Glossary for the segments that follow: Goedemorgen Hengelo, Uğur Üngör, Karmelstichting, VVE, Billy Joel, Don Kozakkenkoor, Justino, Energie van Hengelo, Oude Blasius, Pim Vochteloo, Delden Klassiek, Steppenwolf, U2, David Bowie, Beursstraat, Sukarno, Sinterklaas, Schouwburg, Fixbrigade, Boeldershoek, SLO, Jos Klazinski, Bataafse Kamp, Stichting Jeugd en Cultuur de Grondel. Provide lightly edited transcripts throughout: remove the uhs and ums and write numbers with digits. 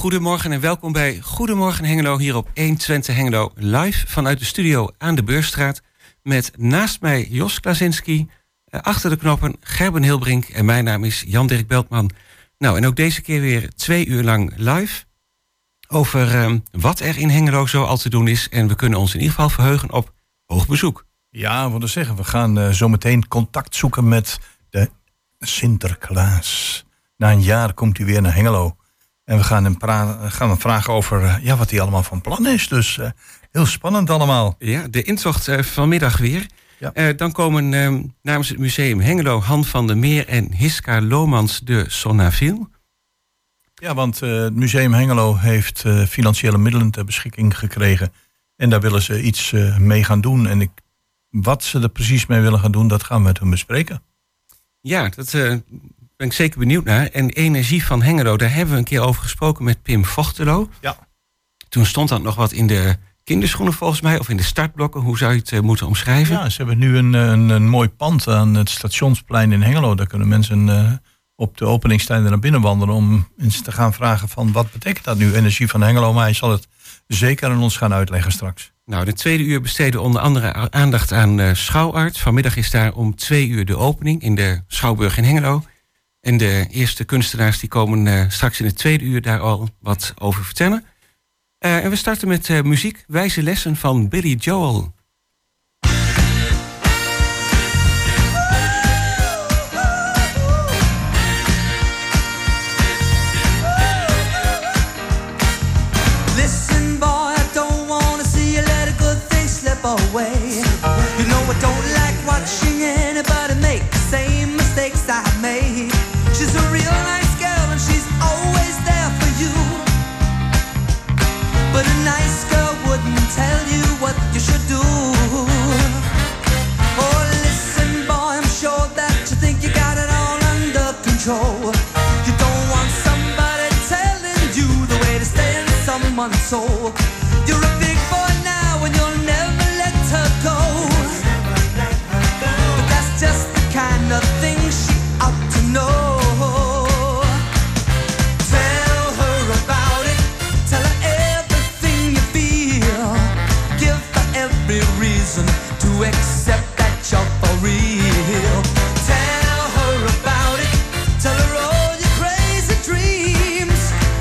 Goedemorgen en welkom bij Goedemorgen Hengelo hier op 1Twente Hengelo. Live vanuit de studio aan de Beursstraat. Met naast mij Jos Klazinski, achter de knoppen Gerben Hilbrink en mijn naam is Jan-Dirk Beltman. Nou, en ook deze keer weer 2 uur lang live over wat er in Hengelo zo al te doen is. En we kunnen ons in ieder geval verheugen op hoog bezoek. Ja, wat ik zeggen, we gaan zo meteen contact zoeken met de Sinterklaas. Na een jaar komt hij weer naar Hengelo. En we gaan hem, vragen over wat hij allemaal van plan is. Dus heel spannend allemaal. Ja, de intocht vanmiddag weer. Ja. Dan komen namens het museum Hengelo Han van der Meer en Hiske Loomans-de Sonnaville. Ja, want het museum Hengelo heeft financiële middelen ter beschikking gekregen. En daar willen ze iets mee gaan doen. En wat ze er precies mee willen gaan doen, dat gaan we met hen bespreken. Ja, dat ben ik zeker benieuwd naar. En Energie van Hengelo, daar hebben we een keer over gesproken met Pim Vochteloo. Ja. Toen stond dat nog wat in de kinderschoenen volgens mij, of in de startblokken. Hoe zou je het moeten omschrijven? Ja, ze hebben nu een mooi pand aan het Stationsplein in Hengelo. Daar kunnen mensen op de openingstijden naar binnen wandelen om eens te gaan vragen van wat betekent dat nu, Energie van Hengelo. Maar hij zal het zeker aan ons gaan uitleggen straks. Nou, de tweede uur besteden onder andere aandacht aan schouwarts. Vanmiddag is daar om 2 uur de opening in de Schouwburg in Hengelo. En de eerste kunstenaars die komen straks in het tweede uur daar al wat over vertellen. En we starten met muziek, wijze lessen van Billy Joel. Away. You know I don't like watching anybody make the same mistakes I made. She's a real nice girl and she's always there for you, but a nice girl wouldn't tell you what you should do. Oh listen boy, I'm sure that you think you got it all under control. You don't want somebody telling you the way to stay in someone's soul. You're a big boy now and you'll never go. But that's just the kind of thing she ought to know. Tell her about it, tell her everything you feel. Give her every reason to accept that you're for real. Tell her about it, tell her all your crazy dreams.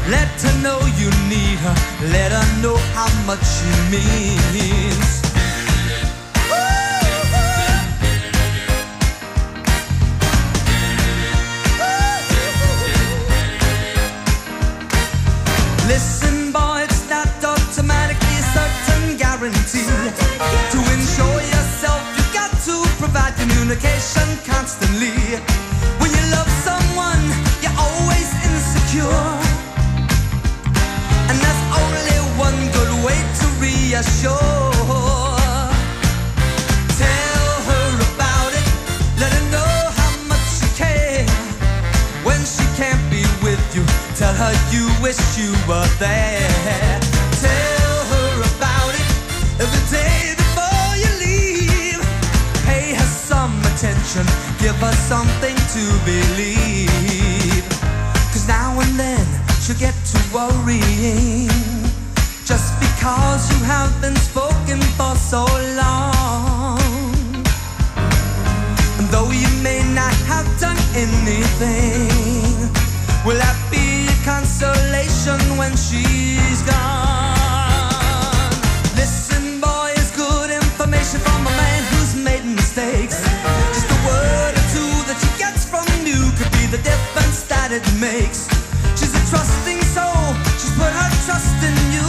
Let her know you need her, let her know how much she means. Listen boy, it's not automatically a certain guarantee. To ensure yourself, you've got to provide communication constantly. When you love someone, you're always insecure, and there's only one good way to reassure. Tell her about it, let her know how much you care. When she can't be with you, tell her you wish you were there. Tell her about it every day before you leave. Pay her some attention, give her something to believe. Cause now and then she'll get to worrying, just because you have been spoken for so long. And though you may not have done anything, will that be consolation when she's gone? Listen boy, it's good information from a man who's made mistakes. Just a word or two that she gets from you could be the difference that it makes. She's a trusting soul, she's put her trust in you.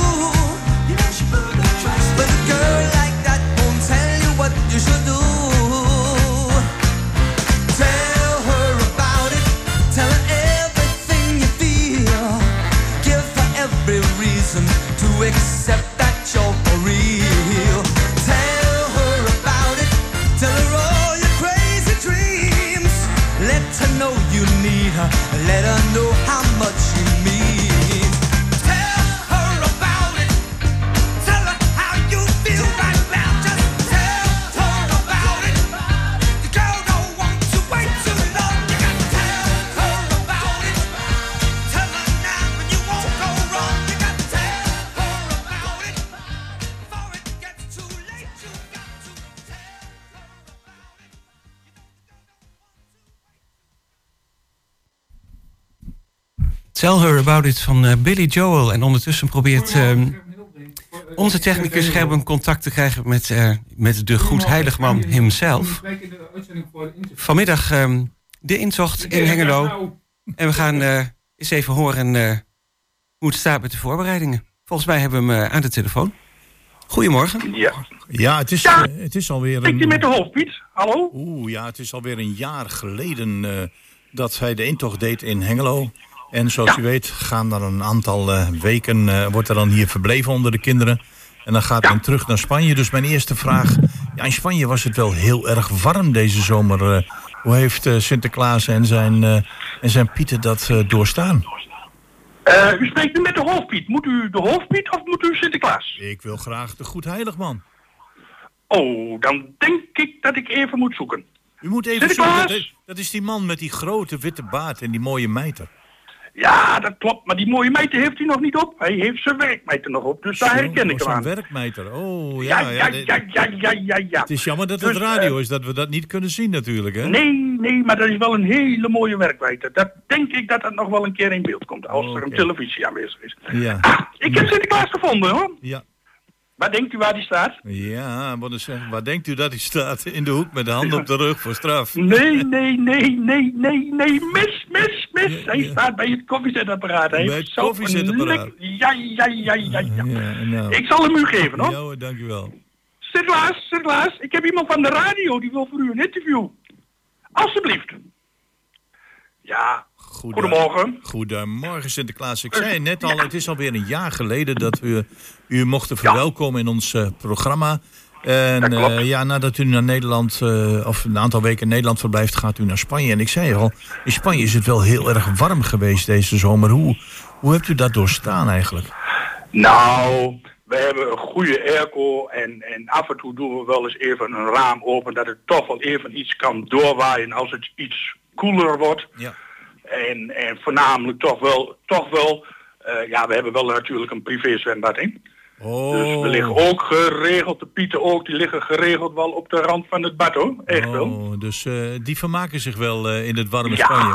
But a girl like that won't tell you what you should do. Tell Her About It van Billy Joel. En ondertussen probeert onze technicus Gerben contact te krijgen met de goedheiligman himself. Vanmiddag de intocht in Hengelo. En we gaan eens even horen hoe het staat met de voorbereidingen. Volgens mij hebben we hem aan de telefoon. Goedemorgen. Ja, het is alweer... Spreekt u met de hoofdpiet? Hallo? Oeh, ja, het is alweer een jaar geleden dat hij de intocht deed in Hengelo. En zoals u weet gaan er een aantal weken, wordt er dan hier verbleven onder de kinderen. En dan gaat men terug naar Spanje. Dus mijn eerste vraag, ja, in Spanje was het wel heel erg warm deze zomer. Hoe heeft Sinterklaas en zijn Pieten dat doorstaan? U spreekt nu met de hoofdpiet. Moet u de hoofdpiet of moet u Sinterklaas? Ik wil graag de goedheiligman. Oh, dan denk ik dat ik even moet zoeken. U moet even Sinterklaas zoeken. Dat is die man met die grote witte baard en die mooie mijter. Ja, dat klopt. Maar die mooie mijter heeft hij nog niet op. Hij heeft zijn werkmijter nog op. Dus daar herken ik hem aan. Zijn werkmijter. Oh, ja. Het is jammer dat het radio is, dat we dat niet kunnen zien natuurlijk, hè? Nee, maar dat is wel een hele mooie werkmijter. Dat denk ik dat nog wel een keer in beeld komt. Als er een televisie aanwezig is. Ja. Ah, ik heb Sinterklaas gevonden, hoor. Ja. Waar denkt u waar die staat? Ja, wat is zeggen. Waar denkt u dat hij staat? In de hoek met de hand op de rug voor straf. Nee. Mis. Ja, hij staat bij het koffiezetapparaat. Bij het koffiezetapparaat? Ja. Nou. Ik zal hem u geven, hoor. Ja, dank u wel. Sinterklaas, ik heb iemand van de radio die wil voor u een interview. Alsjeblieft. Ja. Goedemorgen. Goedemorgen, Sinterklaas. Ik zei net al, het is alweer een jaar geleden dat u mochten verwelkomen in ons programma. En nadat u naar Nederland, of een aantal weken in Nederland verblijft, gaat u naar Spanje. En ik zei al, in Spanje is het wel heel erg warm geweest deze zomer. Hoe hebt u dat doorstaan eigenlijk? Nou, we hebben een goede airco en af en toe doen we wel eens even een raam open, dat het toch wel even iets kan doorwaaien als het iets koeler wordt. Ja. En voornamelijk toch wel we hebben wel natuurlijk een privé zwembad in. Oh. Dus we liggen ook geregeld, de pieten ook, die liggen geregeld wel op de rand van het bad, hoor. Echt wel. Dus die vermaken zich wel in het warme Spanje.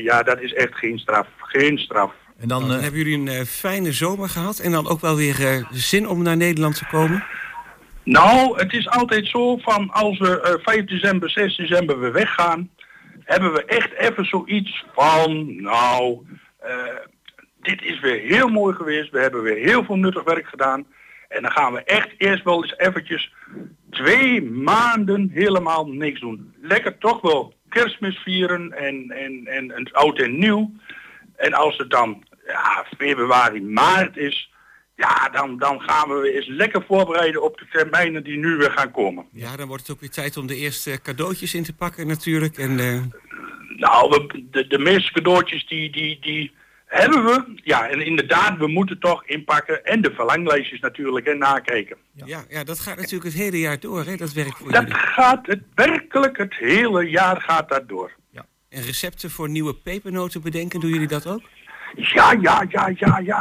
Ja, dat is echt geen straf. Geen straf. En dan hebben jullie een fijne zomer gehad en dan ook wel weer zin om naar Nederland te komen? Nou, het is altijd zo van als we 5 december, 6 december weer weggaan, hebben we echt even zoiets van, dit is weer heel mooi geweest. We hebben weer heel veel nuttig werk gedaan. En dan gaan we echt eerst wel eens eventjes 2 maanden helemaal niks doen. Lekker toch wel Kerstmis vieren en oud en nieuw. En als het dan februari, maart is, dan gaan we eens lekker voorbereiden op de termijnen die nu weer gaan komen. Ja, dan wordt het ook weer tijd om de eerste cadeautjes in te pakken natuurlijk. En, de meeste cadeautjes die hebben we. Ja, en inderdaad, we moeten toch inpakken. En de verlanglijstjes natuurlijk en nakijken. Ja, dat gaat natuurlijk het hele jaar door, hè? Dat werkt voor jullie. Dat gaat het hele jaar gaat dat door. Ja. En recepten voor nieuwe pepernoten bedenken, doen jullie dat ook? Ja,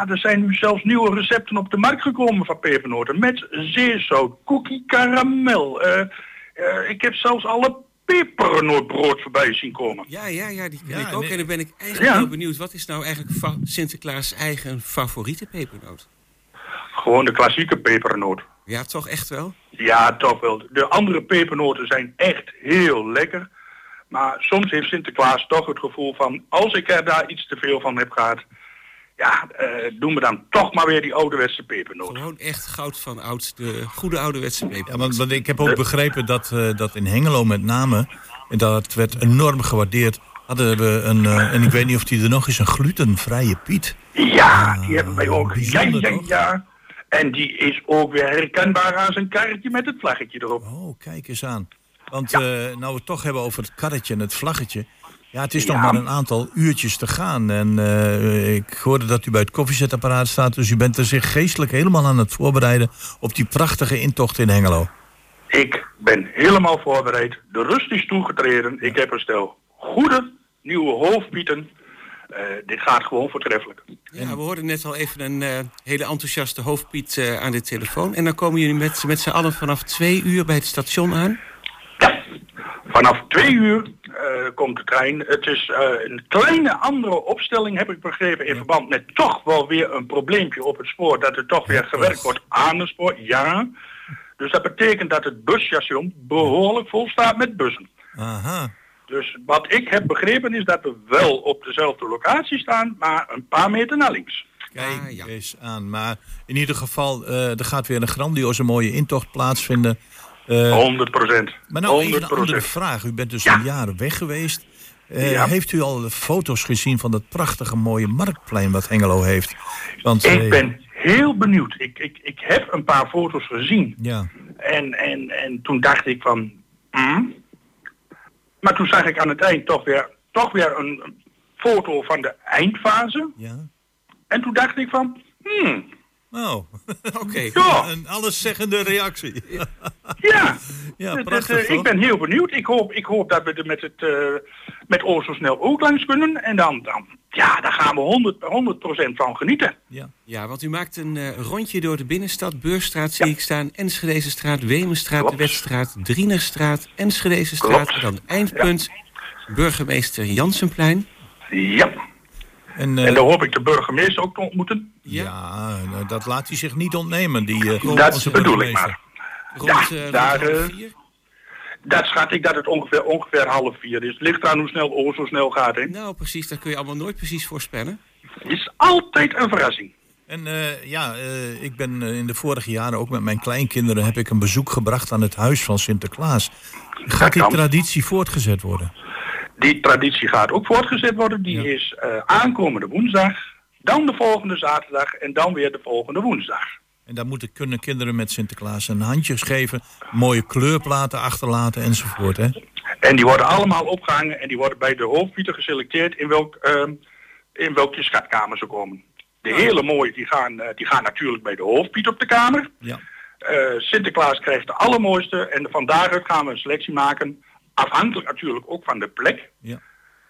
er zijn nu zelfs nieuwe recepten op de markt gekomen van pepernoten. Met zeezout, cookie, karamel. Ik heb zelfs alle pepernootbrood voorbij zien komen. Ja, die ken ik ook. En dan ben ik eigenlijk heel benieuwd. Wat is nou eigenlijk Sinterklaas' eigen favoriete pepernoot? Gewoon de klassieke pepernoot. Ja, toch echt wel? Ja, toch wel. De andere pepernoten zijn echt heel lekker. Maar soms heeft Sinterklaas toch het gevoel van, als ik er daar iets te veel van heb gehad, doen we dan toch maar weer die ouderwetse pepernoten. Gewoon echt goud van oud, de goede ouderwetse pepernoten. Ja, want ik heb ook begrepen dat in Hengelo met name, en dat werd enorm gewaardeerd, hadden we een, en ik weet niet of die er nog is, een glutenvrije Piet. Ja, die hebben wij ook. Ja. En die is ook weer herkenbaar aan zijn karretje met het vlaggetje erop. Oh, kijk eens aan. Want nou we het toch hebben over het karretje en het vlaggetje. Ja, het is nog maar een aantal uurtjes te gaan. En ik hoorde dat u bij het koffiezetapparaat staat. Dus u bent er zich geestelijk helemaal aan het voorbereiden op die prachtige intocht in Hengelo. Ik ben helemaal voorbereid. De rust is toegetreden. Ik heb een stel goede nieuwe hoofdpieten. Dit gaat gewoon voortreffelijk. Ja, we hoorden net al even een hele enthousiaste hoofdpiet aan de telefoon. En dan komen jullie met z'n allen vanaf 2 uur bij het station aan. Vanaf 2 uur komt de trein. Het is een kleine andere opstelling, heb ik begrepen, in verband met toch wel weer een probleempje op het spoor. Dat er toch weer gewerkt wordt aan het spoor, ja. Dus dat betekent dat het busstation behoorlijk vol staat met bussen. Aha. Dus wat ik heb begrepen is dat we wel op dezelfde locatie staan, maar een paar meter naar links. Kijk eens aan. Maar in ieder geval, er gaat weer een grandioze mooie intocht plaatsvinden. 100%. Maar nou, 100%. Even een andere vraag. U bent dus al jaren weg geweest. Heeft u al foto's gezien van dat prachtige mooie marktplein wat Hengelo heeft? Want, ik ben heel benieuwd. Ik heb een paar foto's gezien. Ja. En toen dacht ik van... Maar toen zag ik aan het eind toch weer een foto van de eindfase. Ja. En toen dacht ik van... Oh, oké. Ja. Een alleszeggende reactie. Ja, prachtig. Ik ben heel benieuwd. Ik hoop dat we er met O zo snel ook langs kunnen. En dan gaan we 100% van genieten. Ja, want u maakt een rondje door de binnenstad. Beursstraat zie ik staan, Enschedeze straat, Wemenstraat, De Wetstraat, Drienerstraat, Enschedeze straat. En dan eindpunt, burgemeester Jansenplein. Ja. En dan hoop ik de burgemeester ook te ontmoeten. Ja, dat laat hij zich niet ontnemen. Dat bedoel ik maar. Rond 4? Dat schat ik dat het ongeveer 3:30 is. Ligt aan hoe snel O zo snel gaat, hè? Nou, precies. Dat kun je allemaal nooit precies voorspellen. Het is altijd een verrassing. En ik ben in de vorige jaren ook met mijn kleinkinderen... heb ik een bezoek gebracht aan het huis van Sinterklaas. Gaat die traditie voortgezet worden? Die traditie gaat ook voortgezet worden. Die is aankomende woensdag, dan de volgende zaterdag en dan weer de volgende woensdag. En dan kunnen kinderen met Sinterklaas een handjes geven, mooie kleurplaten achterlaten enzovoort, hè? En die worden allemaal opgehangen en die worden bij de hoofdpieter geselecteerd in welke schatkamer ze komen. De hele mooie die gaan natuurlijk bij de hoofdpiet op de kamer. Ja. Sinterklaas krijgt de allermooiste en van daaruit gaan we een selectie maken... Afhankelijk natuurlijk ook van de plek. Ja.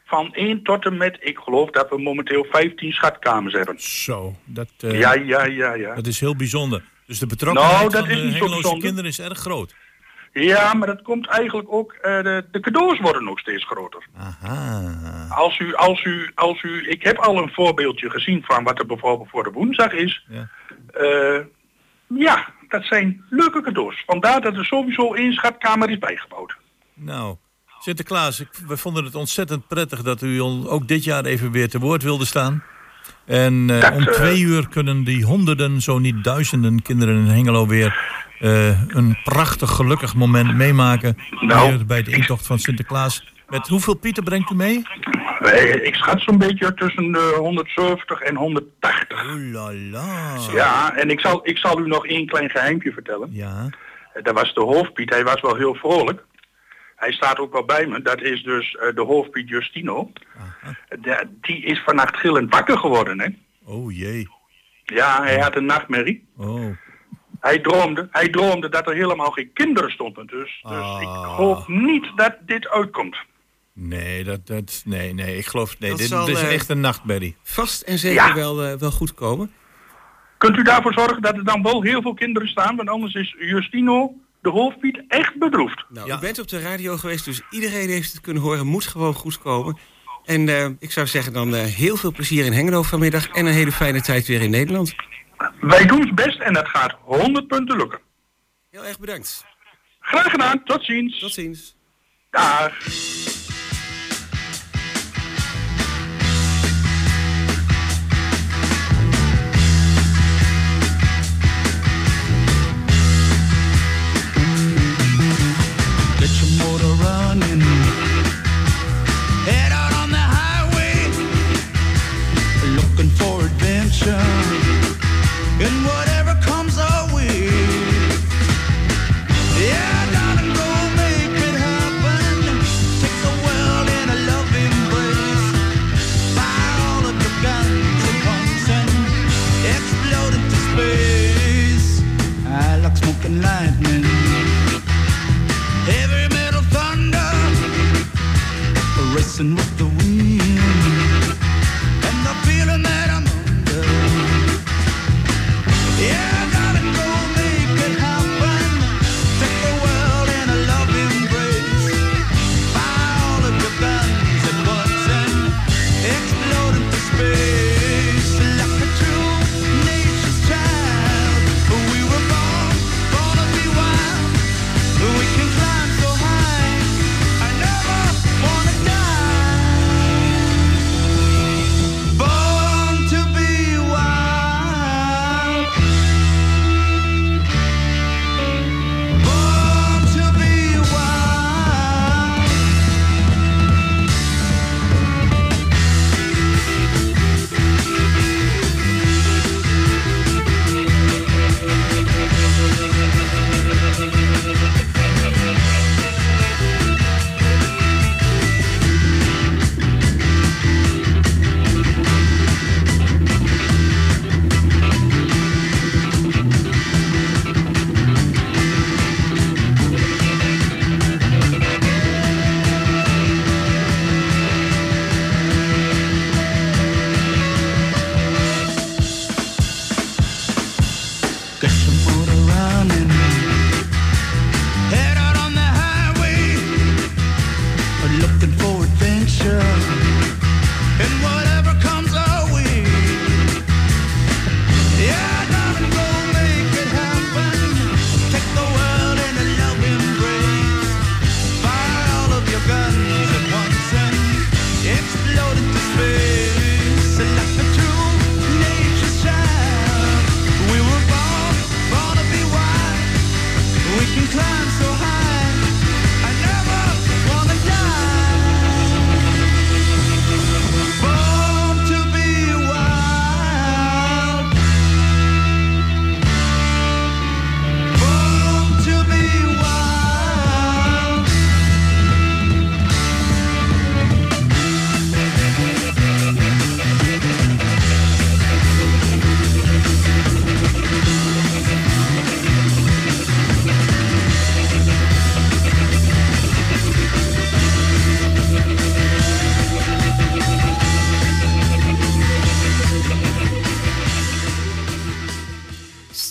Van 1 tot en met, ik geloof dat we momenteel 15 schatkamers hebben. Zo, dat, dat is heel bijzonder. Dus de betrokkenheid van de Hengeloze kinderen is erg groot. Ja, maar dat komt eigenlijk ook, de cadeaus worden nog steeds groter. Aha. Als u, ik heb al een voorbeeldje gezien van wat er bijvoorbeeld voor de woensdag is. Ja. Dat zijn leuke cadeaus. Vandaar dat er sowieso 1 schatkamer is bijgebouwd. Nou, Sinterklaas, we vonden het ontzettend prettig dat u ook dit jaar even weer te woord wilde staan. En om 14:00 kunnen die honderden, zo niet duizenden kinderen in Hengelo weer een prachtig gelukkig moment meemaken. Hier bij de intocht van Sinterklaas. Met hoeveel pieten brengt u mee? Ik schat zo'n beetje tussen de 170 en 180. Oelala. Ja, en ik zal u nog één klein geheimpje vertellen. Ja. Dat was de hoofdpiet, hij was wel heel vrolijk. Hij staat ook wel bij me, dat is dus de hoofdpiet Justino. Die is vannacht gillend wakker geworden, hè? Oh jee. Ja, hij had een nachtmerrie. Oh. Hij droomde dat er helemaal geen kinderen stonden. Dus ik hoop niet dat dit uitkomt. Nee, ik geloof... Nee, dit is echt een nachtmerrie. Vast en zeker wel goed komen. Kunt u daarvoor zorgen dat er dan wel heel veel kinderen staan? Want anders is Justino... de hoofdpiet echt bedroefd. Nou, u bent op de radio geweest, dus iedereen heeft het kunnen horen. Moet gewoon goed komen. En ik zou zeggen dan heel veel plezier in Hengelo vanmiddag... en een hele fijne tijd weer in Nederland. Wij doen het best en dat gaat 100 punten lukken. Heel erg bedankt. Graag gedaan, tot ziens. Tot ziens. Dag. Head out on the highway, looking for adventure, and whatever comes our way. Yeah, darling, go make it happen. Take the world in a loving embrace. Fire all of your guns and pumps and explode into space. I like smoking lightning. Heavy metal thunder, racing with the wind, and the feeling that I'm under. Yeah, darling, go make it happen. Take the world in a loving embrace. Fire all of your guns.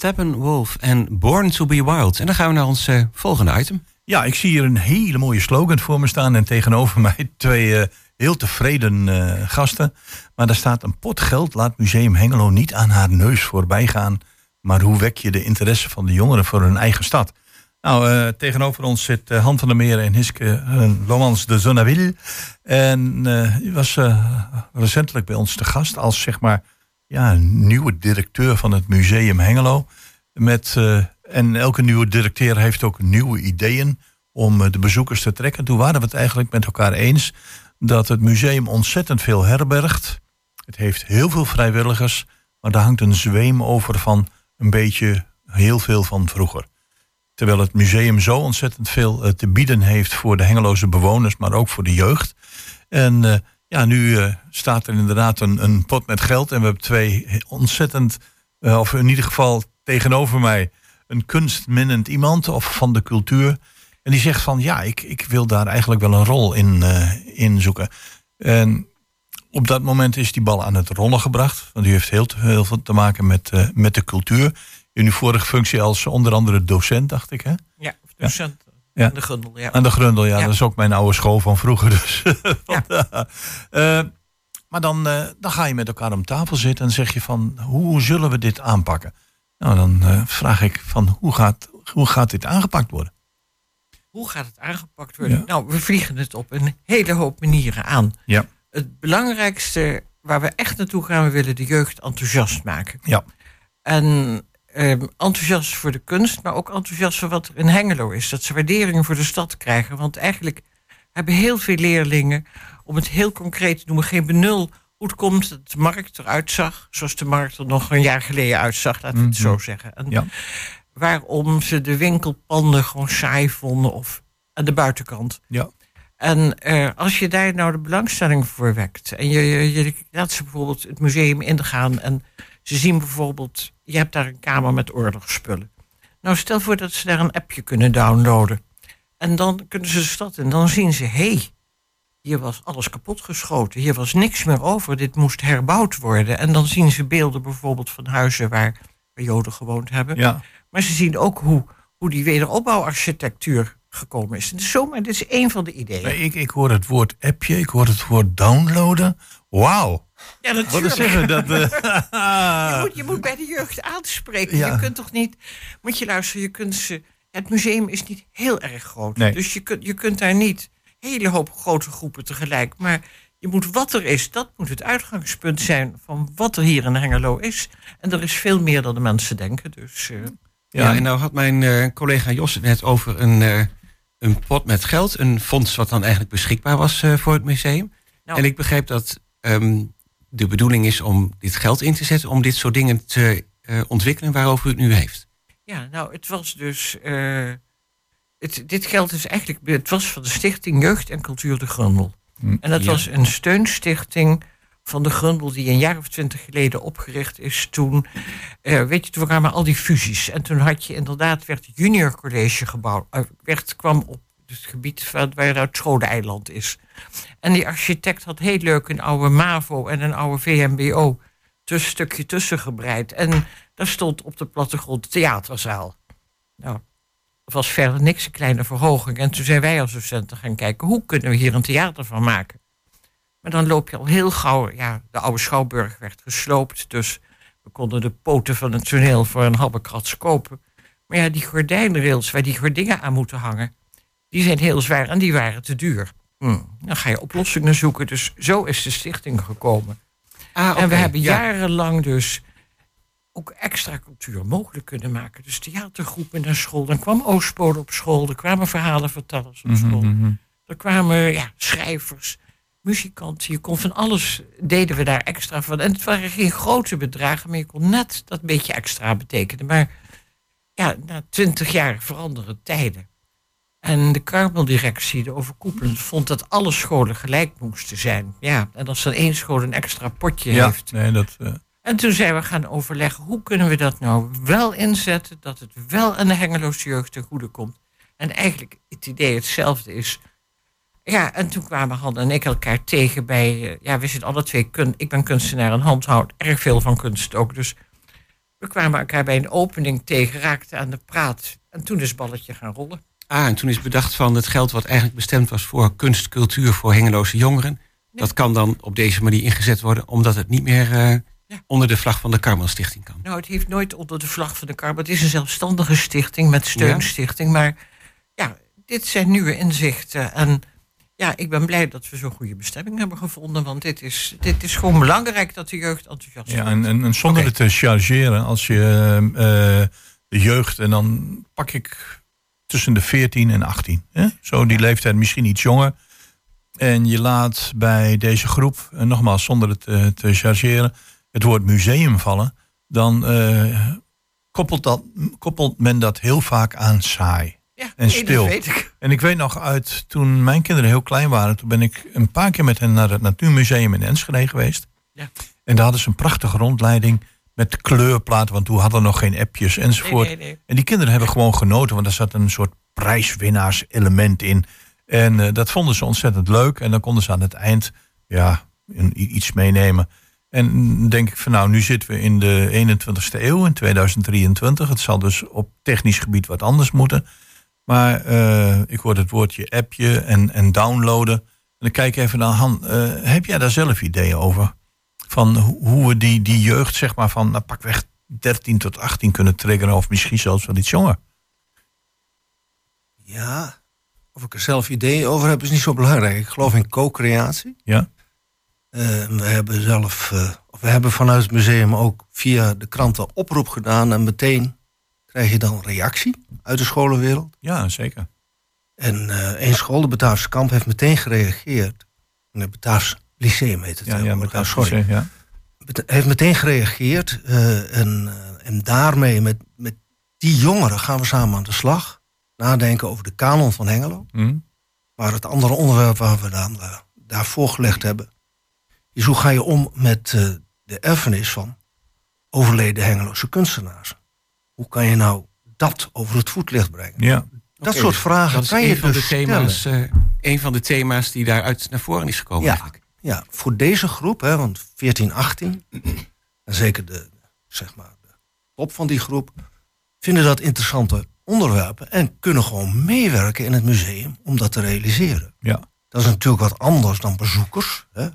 Steppenwolf en Born to be Wild. En dan gaan we naar ons volgende item. Ja, ik zie hier een hele mooie slogan voor me staan. En tegenover mij twee heel tevreden gasten. Maar daar staat: een pot geld laat Museum Hengelo niet aan haar neus voorbij gaan. Maar hoe wek je de interesse van de jongeren voor hun eigen stad? Nou, tegenover ons zit Han van der Meer en Hiske Loomans-de Sonnaville. En die was recentelijk bij ons te gast als, zeg maar, ja, nieuwe directeur van het Museum Hengelo. En elke nieuwe directeur heeft ook nieuwe ideeën om de bezoekers te trekken. Toen waren we het eigenlijk met elkaar eens dat het museum ontzettend veel herbergt. Het heeft heel veel vrijwilligers, maar daar hangt een zweem over van een beetje heel veel van vroeger. Terwijl het museum zo ontzettend veel te bieden heeft voor de Hengeloze bewoners, maar ook voor de jeugd. En nu staat er inderdaad een pot met geld. En we hebben twee ontzettend, of in ieder geval tegenover mij, een kunstminnend iemand of van de cultuur. En die zegt van ja, ik wil daar eigenlijk wel een rol in zoeken. En op dat moment is die bal aan het rollen gebracht. Want u heeft heel veel te maken met de cultuur. In uw vorige functie als onder andere docent, dacht ik, hè? Ja, docent. Ja. Aan de Grundel, ja. Aan de Grundel, ja. Dat is ook mijn oude school van vroeger. Dus. Ja. Maar dan ga je met elkaar om tafel zitten en zeg je van, hoe zullen we dit aanpakken? Nou, dan vraag ik van, hoe gaat dit aangepakt worden? Hoe gaat het aangepakt worden? Ja. Nou, we vliegen het op een hele hoop manieren aan. Ja. Het belangrijkste waar we echt naartoe gaan, we willen de jeugd enthousiast maken. Ja. En enthousiast voor de kunst, maar ook enthousiast voor wat er in Hengelo is. Dat ze waarderingen voor de stad krijgen. Want eigenlijk hebben heel veel leerlingen, om het heel concreet te noemen, geen benul hoe het komt dat de markt eruit zag, zoals de markt er nog een jaar geleden uitzag, laten we het zo zeggen. En ja. Waarom ze de winkelpanden gewoon saai vonden of aan de buitenkant. Ja. En als je daar nou de belangstelling voor wekt en je laat ze bijvoorbeeld het museum ingaan en ze zien bijvoorbeeld, je hebt daar een kamer met oorlogsspullen. Nou, stel voor dat ze daar een appje kunnen downloaden. En dan kunnen ze de stad in. Dan zien ze, hey, hier was alles kapotgeschoten. Hier was niks meer over. Dit moest herbouwd worden. En dan zien ze beelden bijvoorbeeld van huizen waar Joden gewoond hebben. Ja. Maar ze zien ook hoe die wederopbouwarchitectuur gekomen is. Dus zomaar, dit is één van de ideeën. Nee, ik hoor het woord appje, ik hoor het woord downloaden. Wauw. Ja, natuurlijk. Zeggen, dat, je moet bij de jeugd aanspreken. Ja. Je kunt toch niet, moet je luisteren, het museum is niet heel erg groot. Nee. Dus je kunt daar niet hele hoop grote groepen tegelijk. Maar je moet wat er is, dat moet het uitgangspunt zijn van wat er hier in Hengelo is. En er is veel meer dan de mensen denken. Dus, en nou had mijn collega Jos het net over een pot met geld. Een fonds wat dan eigenlijk beschikbaar was voor het museum. Nou. En ik begreep dat de bedoeling is om dit geld in te zetten om dit soort dingen te ontwikkelen waarover u het nu heeft. Ja, nou, het was dus dit geld is eigenlijk, het was van de Stichting Jeugd en Cultuur de Grondel. En dat was een steunstichting van de Grondel die een jaar of 20 geleden opgericht is. Toen, toen kwamen al die fusies. En toen had je inderdaad, werd het junior college gebouwd, kwam op het gebied waar het Schode-eiland is. En die architect had heel leuk een oude MAVO en een oude VMBO stukje tussen gebreid. En daar stond op de plattegrond theaterzaal. Nou, dat was verder niks, een kleine verhoging. En toen zijn wij als docenten gaan kijken, hoe kunnen we hier een theater van maken? Maar dan loop je al heel gauw, ja, de oude Schouwburg werd gesloopt. Dus we konden de poten van het toneel voor een habbekrats kopen. Maar ja, die gordijnrails waar die gordingen aan moeten hangen, die zijn heel zwaar en die waren te duur. Dan ga je oplossingen zoeken. Dus zo is de stichting gekomen. Okay, en we hebben jarenlang dus ook extra cultuur mogelijk kunnen maken. Dus theatergroepen naar school. Dan kwam Oostpolen op school. Er kwamen verhalenvertellers op school. Er kwamen schrijvers, muzikanten. Je kon van alles, deden we daar extra van. En het waren geen grote bedragen, maar je kon net dat beetje extra betekenen. Maar ja, na 20 jaar veranderen tijden. En de Karmeldirectie, de overkoepelend, vond dat alle scholen gelijk moesten zijn. Ja, en als dan één school een extra potje heeft. Nee, en toen zijn we gaan overleggen, hoe kunnen we dat nou wel inzetten, dat het wel aan de Hengeloze jeugd ten goede komt. En eigenlijk het idee hetzelfde is. Ja, en toen kwamen Han en ik elkaar tegen bij, we zijn alle twee, ik ben kunstenaar en handhoud erg veel van kunst ook, dus We kwamen elkaar bij een opening tegen, raakten aan de praat. En toen is het balletje gaan rollen. Ah, en toen is bedacht van het geld wat eigenlijk bestemd was voor kunst, cultuur, voor Hengeloze jongeren. Nee. Dat kan dan op deze manier ingezet worden, omdat het niet meer onder de vlag van de Karmelstichting kan. Nou, het heeft nooit onder de vlag van de Karmel. Het is een zelfstandige stichting met steunstichting. Ja. Maar ja, dit zijn nieuwe inzichten. En ja, ik ben blij dat we zo'n goede bestemming hebben gevonden. Want dit is gewoon belangrijk dat de jeugd enthousiast is. Ja, en zonder het te chargeren, als je de jeugd, en dan pak ik tussen de 14 en 18. Hè? Zo die leeftijd, misschien iets jonger. En je laat bij deze groep, en nogmaals zonder het te chargeren, het woord museum vallen. Dan koppelt men dat heel vaak aan saai. Ja, en stil. Weet ik. En ik weet nog uit toen mijn kinderen heel klein waren. Toen ben ik een paar keer met hen naar het Natuurmuseum in Enschede geweest. Ja. En daar hadden ze een prachtige rondleiding met kleurplaten. Want toen hadden we nog geen appjes enzovoort. Nee. En die kinderen hebben gewoon genoten. Want daar zat een soort prijswinnaarselement in. En dat vonden ze ontzettend leuk. En dan konden ze aan het eind iets meenemen. En denk ik van nou, nu zitten we in de 21ste eeuw, in 2023. Het zal dus op technisch gebied wat anders moeten. Maar ik hoor het woordje appje en downloaden. En dan kijk even naar Han. Heb jij daar zelf ideeën over? Van hoe we die jeugd, zeg maar, van pakweg 13 tot 18 kunnen triggeren. Of misschien zelfs wel iets jonger. Ja, of ik er zelf ideeën over heb is niet zo belangrijk. Ik geloof in co-creatie. Ja. We hebben vanuit het museum ook via de kranten oproep gedaan. En meteen krijg je dan reactie uit de scholenwereld. Ja, zeker. En één school, de Bataafse Kamp, heeft meteen gereageerd. Het Bataafse Lyceum heet het. Ja, Bataafse Lyceum. Heeft meteen gereageerd. En daarmee, met die jongeren, gaan we samen aan de slag. Nadenken over de kanon van Hengelo. Maar het andere onderwerp waar we dan daar voorgelegd hebben, dus hoe ga je om met de erfenis van overleden Hengeloze kunstenaars? Hoe kan je nou dat over het voetlicht brengen? Ja. Dat soort vragen dat kan je dus stellen. Een van de thema's die daaruit naar voren is gekomen. Ja, ja, voor deze groep, hè, want 14, 18... en zeker de top van die groep, vinden dat interessante onderwerpen en kunnen gewoon meewerken in het museum om dat te realiseren. Ja. Dat is natuurlijk wat anders dan bezoekers, hè?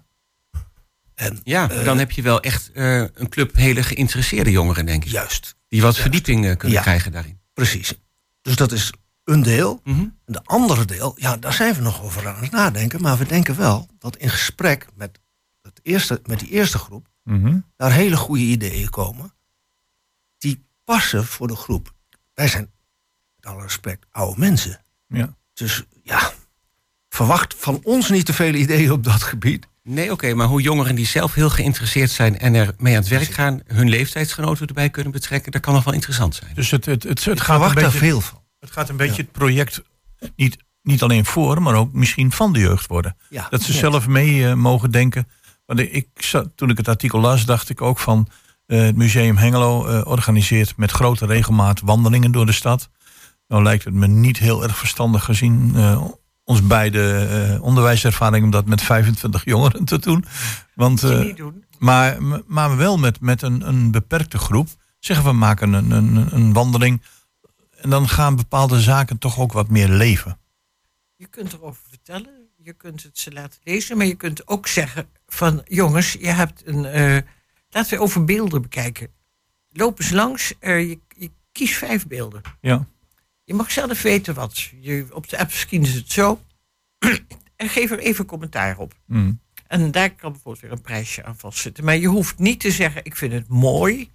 En, dan heb je wel echt een club hele geïnteresseerde jongeren, denk ik. Juist. Die wat verdieping kunnen krijgen daarin. Precies. Dus dat is een deel. Mm-hmm. En de andere deel, daar zijn we nog over aan het nadenken. Maar we denken wel dat in gesprek met die eerste groep, daar hele goede ideeën komen die passen voor de groep. Wij zijn, met alle respect, oude mensen. Ja. Dus verwacht van ons niet te veel ideeën op dat gebied. Nee, oké, maar hoe jongeren die zelf heel geïnteresseerd zijn en er mee aan het werk gaan, hun leeftijdsgenoten erbij kunnen betrekken, dat kan nog wel interessant zijn. Dus het gaat een beetje, veel van. Het gaat een beetje het project niet alleen voor, maar ook misschien van de jeugd worden. Ja, dat ze zelf mee mogen denken. Want toen ik het artikel las, dacht ik ook van het Museum Hengelo organiseert met grote regelmaat wandelingen door de stad. Nou lijkt het me niet heel erg verstandig gezien ons beide onderwijservaring om dat met 25 jongeren te doen. Want, maar wel met een beperkte groep. Zeggen we maken een wandeling. En dan gaan bepaalde zaken toch ook wat meer leven. Je kunt erover vertellen. Je kunt het ze laten lezen. Maar je kunt ook zeggen van jongens, je hebt laten we over beelden bekijken. Loop eens langs. Je kiest 5 beelden. Ja. Je mag zelf weten wat. Op de apps kiezen ze het zo. En geef er even commentaar op. En daar kan bijvoorbeeld weer een prijsje aan vastzitten. Maar je hoeft niet te zeggen, ik vind het mooi.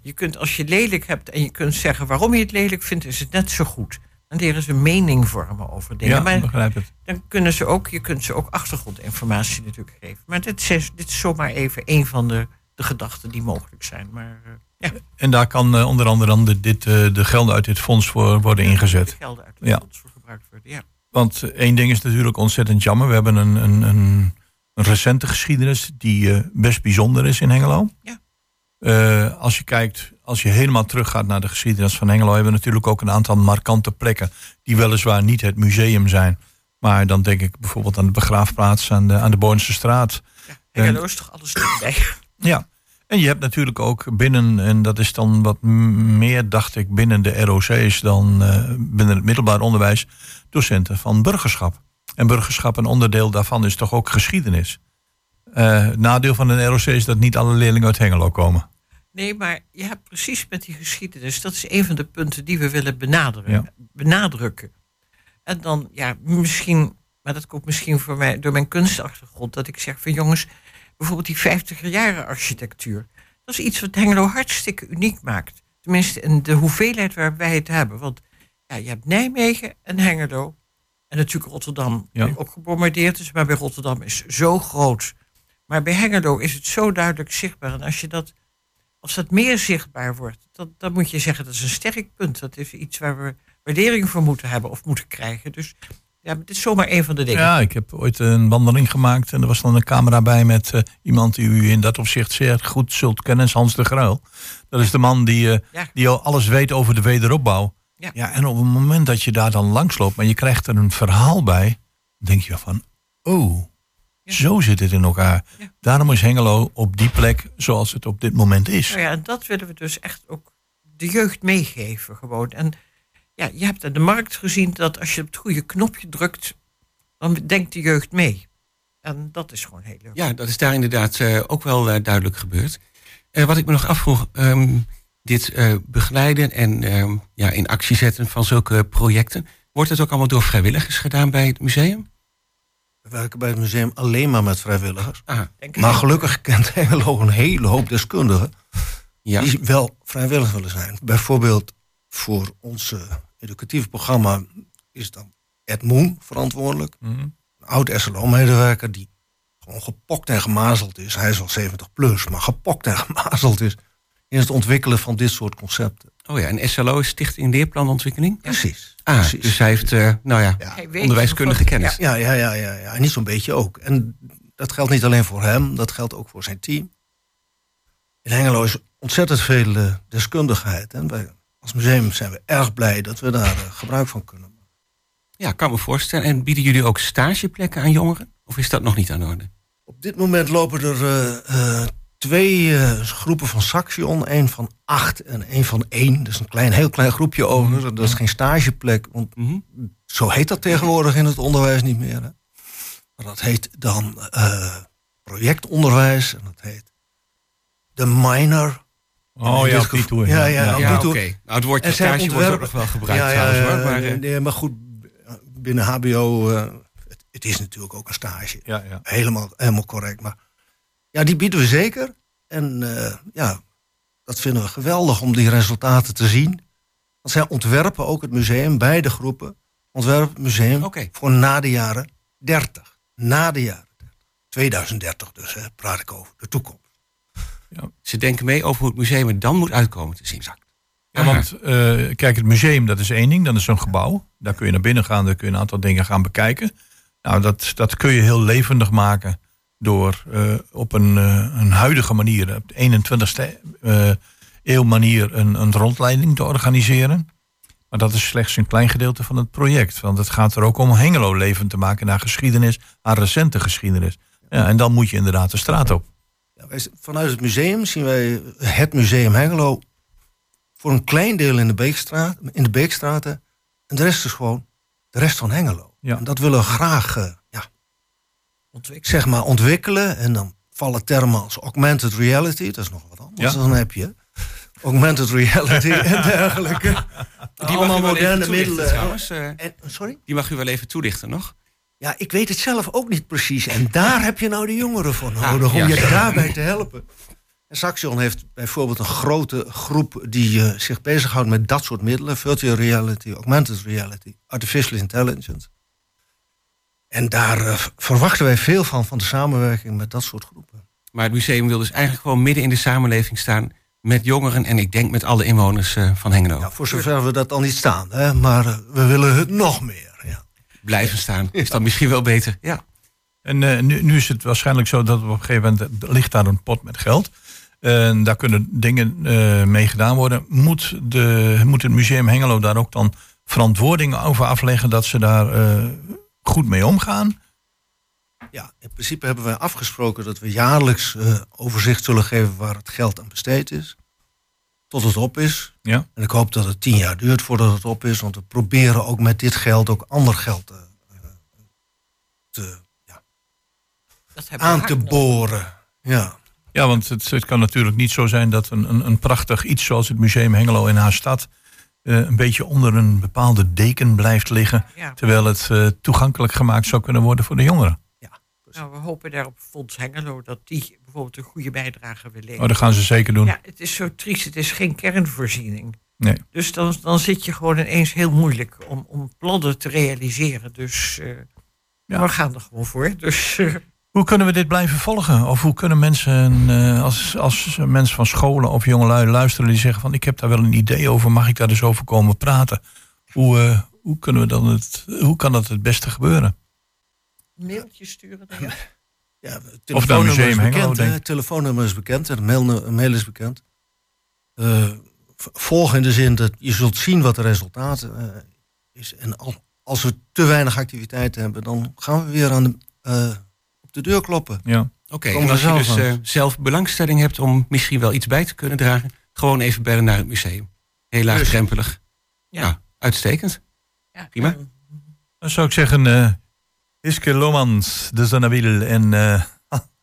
Je kunt, als je lelijk hebt en je kunt zeggen waarom je het lelijk vindt, is het net zo goed. Dan leren ze mening vormen over dingen. Ja, maar begrijp het. Dan kunnen ze ook, je kunt ze ook achtergrondinformatie natuurlijk geven. Maar dit is zomaar even een van de gedachten die mogelijk zijn. Maar ja. En daar kan onder andere dan de gelden uit dit fonds voor worden ingezet. De gelden uit het fonds voor gebruikt worden, ja. Want één ding is natuurlijk ontzettend jammer. We hebben een recente geschiedenis die best bijzonder is in Hengelo. Ja. Als je helemaal teruggaat naar de geschiedenis van Hengelo, hebben we natuurlijk ook een aantal markante plekken die weliswaar niet het museum zijn. Maar dan denk ik bijvoorbeeld aan de begraafplaats aan de Bornsestraat. Ja, Hengelo is toch alles dichtbij. Ja. En je hebt natuurlijk ook binnen, en dat is dan wat meer, dacht ik, binnen de ROC's dan binnen het middelbaar onderwijs, docenten van burgerschap. En burgerschap, een onderdeel daarvan is toch ook geschiedenis. Nadeel van een ROC is dat niet alle leerlingen uit Hengelo komen. Nee, maar je hebt precies met die geschiedenis, dat is een van de punten die we willen benadrukken. En dan, ja, misschien, maar dat komt misschien voor mij door mijn kunstachtergrond, dat ik zeg van jongens, bijvoorbeeld die 50er jaren architectuur. Dat is iets wat Hengelo hartstikke uniek maakt. Tenminste, in de hoeveelheid waar wij het hebben. Want ja, je hebt Nijmegen en Hengelo. En natuurlijk Rotterdam, ja, die ook gebombardeerd is. Maar bij Rotterdam is zo groot. Maar bij Hengelo is het zo duidelijk zichtbaar. En als dat meer zichtbaar wordt, dan moet je zeggen dat is een sterk punt. Dat is iets waar we waardering voor moeten hebben of moeten krijgen. Dus ja, dit is zomaar een van de dingen. Ja, ik heb ooit een wandeling gemaakt en er was dan een camera bij met iemand die u in dat opzicht zeer goed zult kennen, Hans de Gruil. Dat is de man die al alles weet over de wederopbouw. Ja. Ja, en op het moment dat je daar dan langs loopt, maar je krijgt er een verhaal bij, dan denk je van, zo zit het in elkaar. Ja. Daarom is Hengelo op die plek zoals het op dit moment is. Nou ja, en dat willen we dus echt ook de jeugd meegeven gewoon. En ja, je hebt aan de markt gezien dat als je op het goede knopje drukt, dan denkt de jeugd mee. En dat is gewoon heel leuk. Ja, dat is daar inderdaad ook wel duidelijk gebeurd. Wat ik me nog afvroeg, dit begeleiden en in actie zetten van zulke projecten, wordt het ook allemaal door vrijwilligers gedaan bij het museum? We werken bij het museum alleen maar met vrijwilligers. Ah, maar gelukkig kent Hengelo een hele hoop deskundigen, ja, die wel vrijwillig willen zijn. Bijvoorbeeld voor ons educatief programma is dan Ed Moon verantwoordelijk. Mm-hmm. Een oud SLO-medewerker die gewoon gepokt en gemazeld is. Hij is al 70 plus, maar gepokt en gemazeld is in het ontwikkelen van dit soort concepten. Oh ja, en SLO is Stichting Leerplanontwikkeling? Ja. Precies. Ah, precies. Dus hij heeft onderwijskundige kennis. Ja. En niet zo'n beetje ook. En dat geldt niet alleen voor hem, dat geldt ook voor zijn team. In Hengelo is ontzettend veel deskundigheid. En wij als museum zijn we erg blij dat we daar gebruik van kunnen maken. Ja, kan me voorstellen. En bieden jullie ook stageplekken aan jongeren? Of is dat nog niet aan de orde? Op dit moment lopen er twee groepen van Saxion. Eén van 8 en één van 1. Dat is een heel klein groepje over. Dat is geen stageplek. Want zo heet dat tegenwoordig in het onderwijs niet meer. Hè? Maar dat heet dan projectonderwijs. En dat heet de minor. Oh ja, op die toer. Ja, op die toer. Nou, het woordje stage wordt ook nog wel gebruikt. Maar goed, binnen HBO, het is natuurlijk ook een stage. Ja. Helemaal correct. Maar ja, die bieden we zeker. En dat vinden we geweldig om die resultaten te zien. Want zij ontwerpen ook het museum, beide groepen, ontwerpen het museum voor na de jaren 30. 2030 dus, hè, praat ik over de toekomst. Ja. Ze denken mee over hoe het museum er dan moet uitkomen te zien. Exact. Ja, want kijk, het museum, dat is één ding. Dat is een gebouw. Daar kun je naar binnen gaan. Daar kun je een aantal dingen gaan bekijken. Nou, dat kun je heel levendig maken door op een huidige manier, op de 21ste eeuw manier, een rondleiding te organiseren. Maar dat is slechts een klein gedeelte van het project. Want het gaat er ook om Hengelo levend te maken naar geschiedenis, aan recente geschiedenis. Ja, en dan moet je inderdaad de straat op. Vanuit het museum zien wij het museum Hengelo voor een klein deel in de Beekstraten. En de rest is gewoon de rest van Hengelo. Ja. En dat willen we graag ontwikkelen. En dan vallen termen als augmented reality. Dat is nog wat anders dan heb je. Augmented reality en dergelijke. Die allemaal moderne middelen. Trouwens, sorry? Die mag u wel even toelichten nog. Ja, ik weet het zelf ook niet precies. En daar heb je nou de jongeren voor nodig om je daarbij te helpen. En Saxion heeft bijvoorbeeld een grote groep die zich bezighoudt met dat soort middelen. Virtual reality, augmented reality, artificial intelligence. En daar verwachten wij veel van de samenwerking met dat soort groepen. Maar het museum wil dus eigenlijk gewoon midden in de samenleving staan met jongeren en ik denk met alle inwoners van Hengelo. Ja, voor zover we dat al niet staan, hè? Maar we willen het nog meer. Blijven staan. Is dat misschien wel beter. Ja. En nu is het waarschijnlijk zo dat op een gegeven moment ligt daar een pot met geld. En daar kunnen dingen mee gedaan worden. Moet het museum Hengelo daar ook dan verantwoording over afleggen dat ze daar goed mee omgaan? Ja, in principe hebben we afgesproken dat we jaarlijks overzicht zullen geven waar het geld aan besteed is. Tot het op is. Ja. En ik hoop dat het 10 jaar duurt voordat het op is. Want we proberen ook met dit geld ook ander geld aan te boren. Ja. Ja, want het kan natuurlijk niet zo zijn dat een prachtig iets zoals het Museum Hengelo in haar stad een beetje onder een bepaalde deken blijft liggen. Ja. Terwijl het toegankelijk gemaakt zou kunnen worden voor de jongeren. Ja. Nou, we hopen daar op Fonds Hengelo dat die bijvoorbeeld een goede bijdrage wil leveren. Oh, dat gaan ze zeker doen. Ja, het is zo triest. Het is geen kernvoorziening. Nee. Dus dan zit je gewoon ineens heel moeilijk om plannen te realiseren. Dus we gaan er gewoon voor. Dus... Hoe kunnen we dit blijven volgen? Of hoe kunnen mensen, als mensen van scholen of jongelui luisteren... die zeggen van, ik heb daar wel een idee over, mag ik daar eens over komen praten? Hoe kan dat het beste gebeuren? Een mailtje sturen dan? Ja, telefoonnummer is bekend, het mail is bekend. Volg in de zin dat je zult zien wat de resultaat is. En als we te weinig activiteiten hebben, dan gaan we weer aan de... de deur kloppen. Ja. Oké, en als je dus zelf belangstelling hebt om misschien wel iets bij te kunnen dragen, gewoon even bellen naar het museum. Heel laagdrempelig. Ja. Nou, uitstekend. Ja. Prima. Dan zou ik zeggen, Hiske Loomans-de Sonnaville en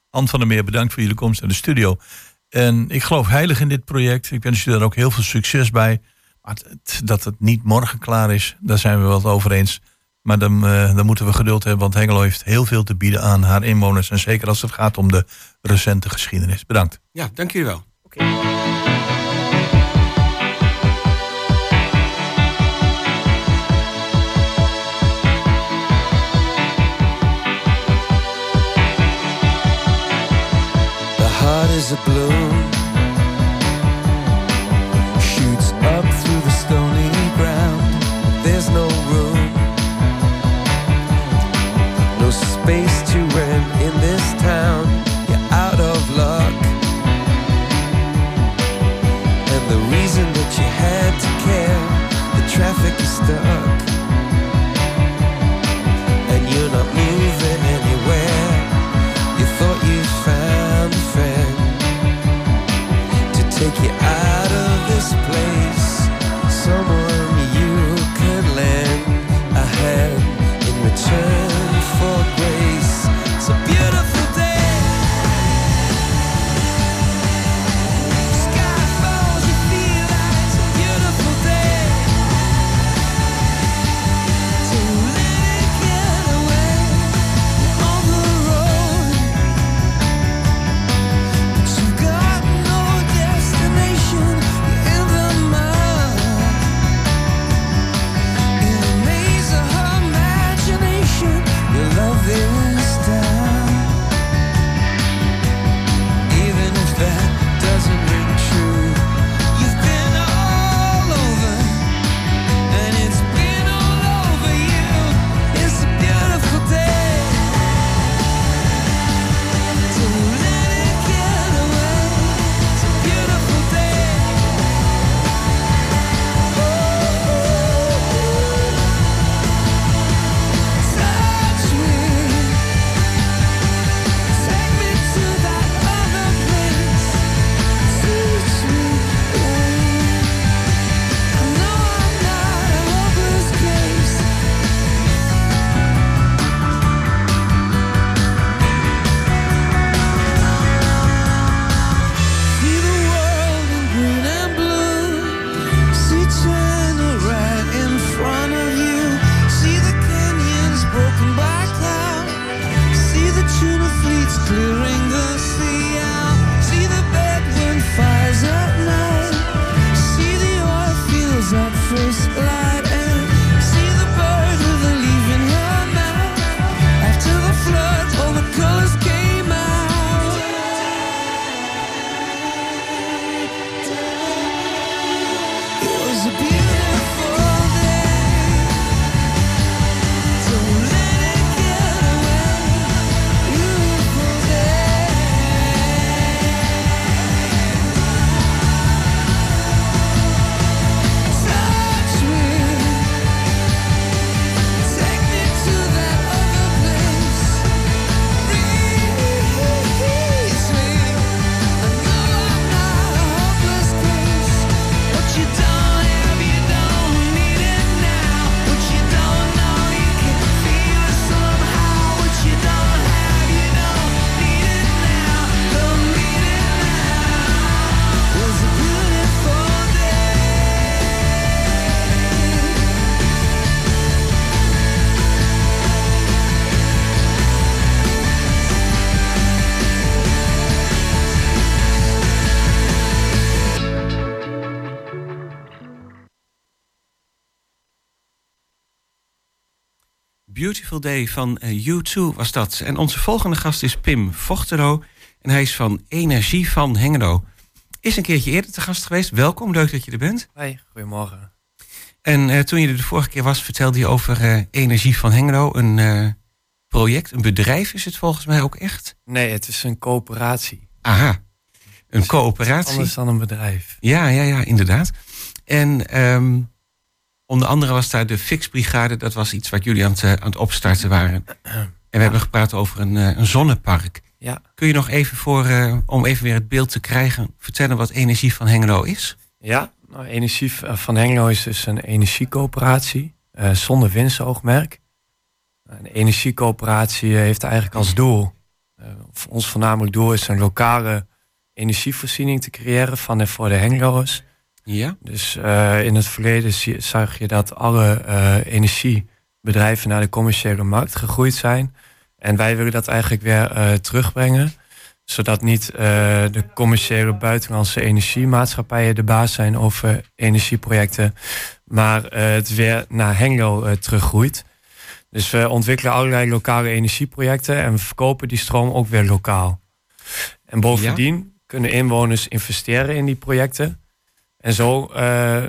Han van der Meer, bedankt voor jullie komst naar de studio. En ik geloof heilig in dit project. Ik wens jullie daar ook heel veel succes bij. Maar dat het niet morgen klaar is, daar zijn we wel over eens. Maar dan moeten we geduld hebben, want Hengelo heeft heel veel te bieden aan haar inwoners. En zeker als het gaat om de recente geschiedenis. Bedankt. Ja, dank jullie wel. Okay. The heart is a blue. Shoots up through the stony ground. There's no room. Space to rent in this town. You're out of luck. And the reason that you had to care, the traffic is stuck. And you're not moving anywhere. You thought you'd found a friend to take you out of this place. Someone you could lend a hand in return. Grace, it's a beautiful Beautiful Day van U2 was dat. En onze volgende gast is Pim Vochteloo. En hij is van Energie van Hengelo. Is een keertje eerder te gast geweest. Welkom, leuk dat je er bent. Hoi, goedemorgen. En toen je er de vorige keer was, vertelde je over Energie van Hengelo. Een project, een bedrijf is het volgens mij ook echt? Nee, het is een coöperatie. Aha, een coöperatie. Anders dan een bedrijf. Ja, inderdaad. En onder andere was daar de Fixbrigade. Dat was iets wat jullie aan het opstarten waren. En we hebben gepraat over een zonnepark. Ja. Kun je nog even om even weer het beeld te krijgen, vertellen wat Energie van Hengelo is? Ja, nou, Energie van Hengelo is dus een energiecoöperatie zonder winstoogmerk. Een energiecoöperatie heeft eigenlijk als doel, ons voornamelijk doel is een lokale energievoorziening te creëren van en voor de Hengeloers. Ja. Dus in het verleden zag je dat alle energiebedrijven naar de commerciële markt gegroeid zijn. En wij willen dat eigenlijk weer terugbrengen. Zodat niet de commerciële buitenlandse energiemaatschappijen de baas zijn over energieprojecten. Maar het weer naar Hengelo teruggroeit. Dus we ontwikkelen allerlei lokale energieprojecten. En we verkopen die stroom ook weer lokaal. En bovendien kunnen inwoners investeren in die projecten. En zo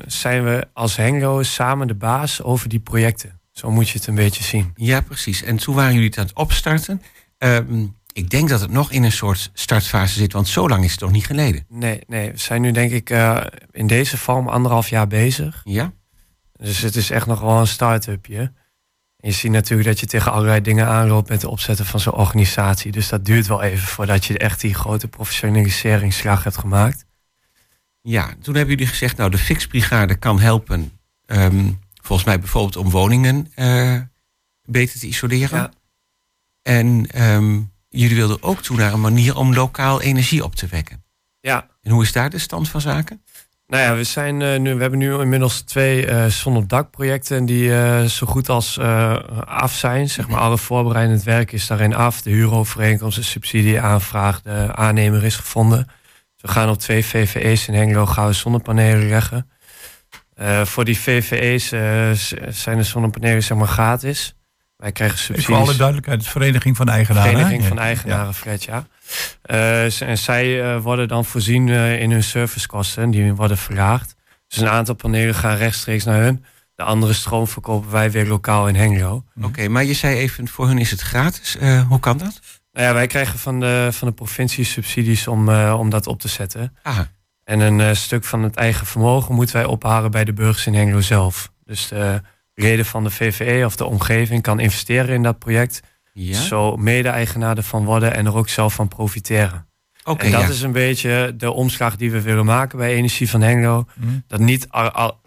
zijn we als Hengelo samen de baas over die projecten. Zo moet je het een beetje zien. Ja, precies. En toen waren jullie het aan het opstarten. Ik denk dat het nog in een soort startfase zit, want zo lang is het nog niet geleden. Nee. We zijn nu denk ik in deze vorm 1,5 jaar bezig. Ja. Dus het is echt nog wel een start-upje. Je ziet natuurlijk dat je tegen allerlei dingen aanloopt met het opzetten van zo'n organisatie. Dus dat duurt wel even voordat je echt die grote professionaliseringsslag hebt gemaakt. Ja, toen hebben jullie gezegd, nou, de Fixbrigade kan helpen. Volgens mij bijvoorbeeld om woningen beter te isoleren. Ja. En jullie wilden ook toe naar een manier om lokaal energie op te wekken. Ja. En hoe is daar de stand van zaken? Nou ja, we hebben nu inmiddels 2 zonnedakprojecten die zo goed als af zijn. Zeg maar, alle voorbereidend werk is daarin af. De huurovereenkomst, de subsidieaanvraag, de aannemer is gevonden. Dus we gaan op 2 VVE's in Hengelo gouden zonnepanelen leggen. Voor die VVE's zijn de zonnepanelen zeg maar gratis. Wij krijgen subsidies. Voor alle duidelijkheid, het Vereniging van Eigenaren. Vereniging van Eigenaren, Fred. En zij worden dan voorzien in hun servicekosten. Die worden verlaagd. Dus een aantal panelen gaan rechtstreeks naar hun. De andere stroom verkopen wij weer lokaal in Hengelo. Oké, maar je zei even, voor hun is het gratis. Hoe kan dat? Nou ja, wij krijgen van de provincie subsidies om dat op te zetten. Aha. En een stuk van het eigen vermogen moeten wij ophalen bij de burgers in Hengelo zelf. Dus de leden van de VVE of de omgeving kan investeren in dat project. Ja. Zo mede-eigenaar ervan worden en er ook zelf van profiteren. Okay, en dat is een beetje de omslag die we willen maken bij Energie van Hengelo. Dat niet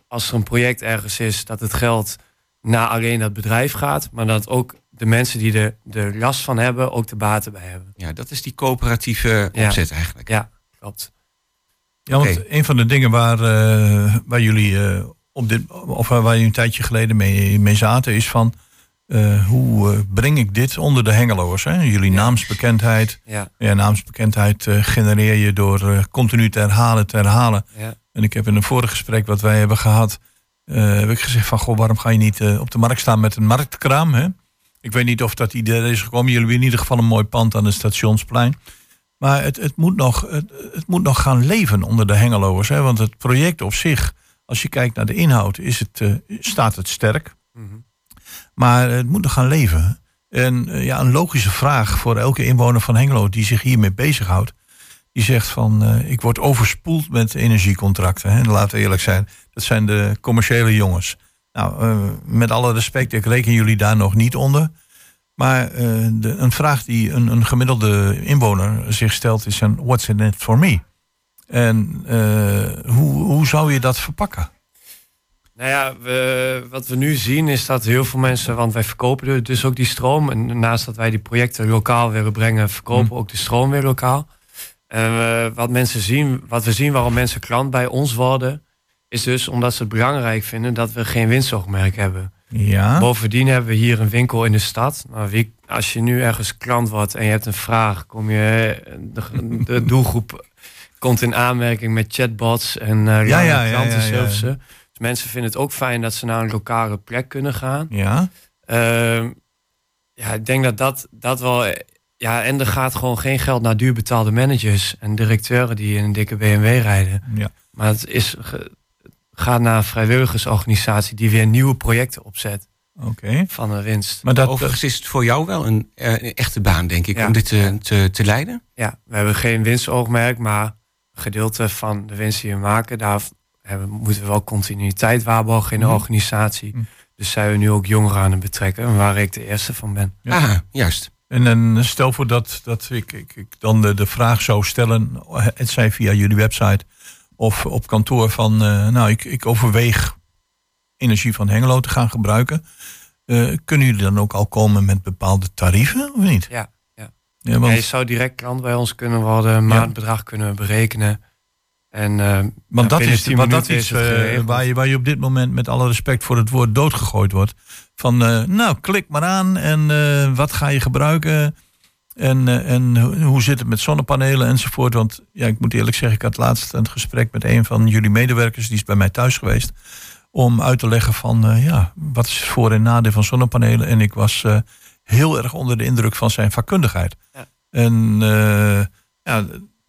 als er een project ergens is, dat het geld naar alleen dat bedrijf gaat. Maar dat ook de mensen die er last van hebben, ook de baten bij hebben. Ja, dat is die coöperatieve opzet eigenlijk. Ja, klopt. Ja, want een van de dingen waar jullie waar jullie een tijdje geleden mee zaten, is van hoe breng ik dit onder de Hengeloers? Hè? Jullie naamsbekendheid. Ja. Ja, naamsbekendheid genereer je door continu te herhalen. Ja. En ik heb in een vorig gesprek wat wij hebben gehad, heb ik gezegd van, goh, waarom ga je niet op de markt staan met een marktkraam? Hè? Ik weet niet of dat idee is gekomen. Jullie hebben in ieder geval een mooi pand aan het Stationsplein. Maar het moet nog gaan leven onder de Hengeloers. Hè? Want het project op zich, als je kijkt naar de inhoud, staat het sterk. Mm-hmm. Maar het moet nog gaan leven. En een logische vraag voor elke inwoner van Hengelo die zich hiermee bezighoudt. Die zegt van, ik word overspoeld met energiecontracten. Hè? En laten we eerlijk zijn, dat zijn de commerciële jongens. Nou, met alle respect, ik reken jullie daar nog niet onder. Maar een vraag die een gemiddelde inwoner zich stelt is, what's in it for me? En hoe zou je dat verpakken? Nou ja, wat we nu zien is dat heel veel mensen, want wij verkopen dus ook die stroom. En naast dat wij die projecten lokaal willen brengen, verkopen we ook de stroom weer lokaal. En wat we zien waarom mensen klant bij ons worden, is dus omdat ze het belangrijk vinden dat we geen winstoogmerk hebben. Ja. Bovendien hebben we hier een winkel in de stad. Maar als je nu ergens klant wordt en je hebt een vraag, kom je de doelgroep komt in aanmerking met chatbots en klantenservices. Ja. Dus mensen vinden het ook fijn dat ze naar een lokale plek kunnen gaan. Ja. Ja, ik denk dat wel... Ja, en er gaat gewoon geen geld naar duurbetaalde managers en directeuren die in een dikke BMW rijden. Ja. Maar het gaat naar een vrijwilligersorganisatie die weer nieuwe projecten opzet. Okay. Van een winst. Maar dat, overigens is het voor jou wel een echte baan, denk ik, ja, om dit te leiden? Ja, we hebben geen winstoogmerk, maar een gedeelte van de winst die we maken, daar moeten we wel continuïteit waarborgen in de organisatie. Mm. Dus zijn we nu ook jongeren aan het betrekken, waar ik de eerste van ben. Ja. Ah, juist. En stel voor dat ik dan de vraag zou stellen, het zij via jullie website of op kantoor van... ik overweeg Energie van Hengelo te gaan gebruiken. Kunnen jullie dan ook al komen met bepaalde tarieven of niet? Ja, want... Je zou direct klant bij ons kunnen worden, maandbedrag kunnen we berekenen. Want dat is iets waar je op dit moment, met alle respect voor het woord, doodgegooid wordt. Van klik maar aan en wat ga je gebruiken? En hoe zit het met zonnepanelen enzovoort? Want ja, ik moet eerlijk zeggen, ik had laatst een gesprek met een van jullie medewerkers, die is bij mij thuis geweest, om uit te leggen van wat is het voor- en nadeel van zonnepanelen? En ik was heel erg onder de indruk van zijn vakkundigheid. Ja. En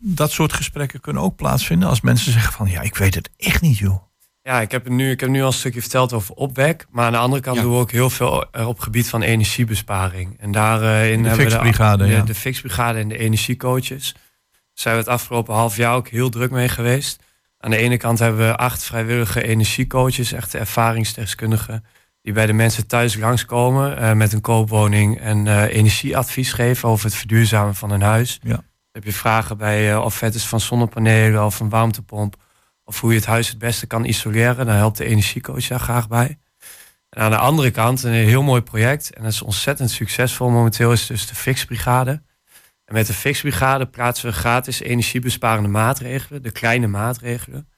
dat soort gesprekken kunnen ook plaatsvinden als mensen zeggen van ik weet het echt niet, joh. Ja, ik heb nu al een stukje verteld over opwek. Maar aan de andere kant doen we ook heel veel op gebied van energiebesparing. En daarin hebben we de fixbrigade en de energiecoaches. Daar zijn we het afgelopen half jaar ook heel druk mee geweest. Aan de ene kant hebben we 8 vrijwillige energiecoaches, echte ervaringsdeskundigen, die bij de mensen thuis langskomen met een koopwoning en energieadvies geven over het verduurzamen van hun huis. Ja. Dan heb je vragen bij offertes van zonnepanelen of een warmtepomp, of hoe je het huis het beste kan isoleren. Daar helpt de energiecoach daar graag bij. En aan de andere kant, een heel mooi project, en dat is ontzettend succesvol momenteel, is dus de Fixbrigade. En met de Fixbrigade plaatsen we gratis energiebesparende maatregelen, de kleine maatregelen.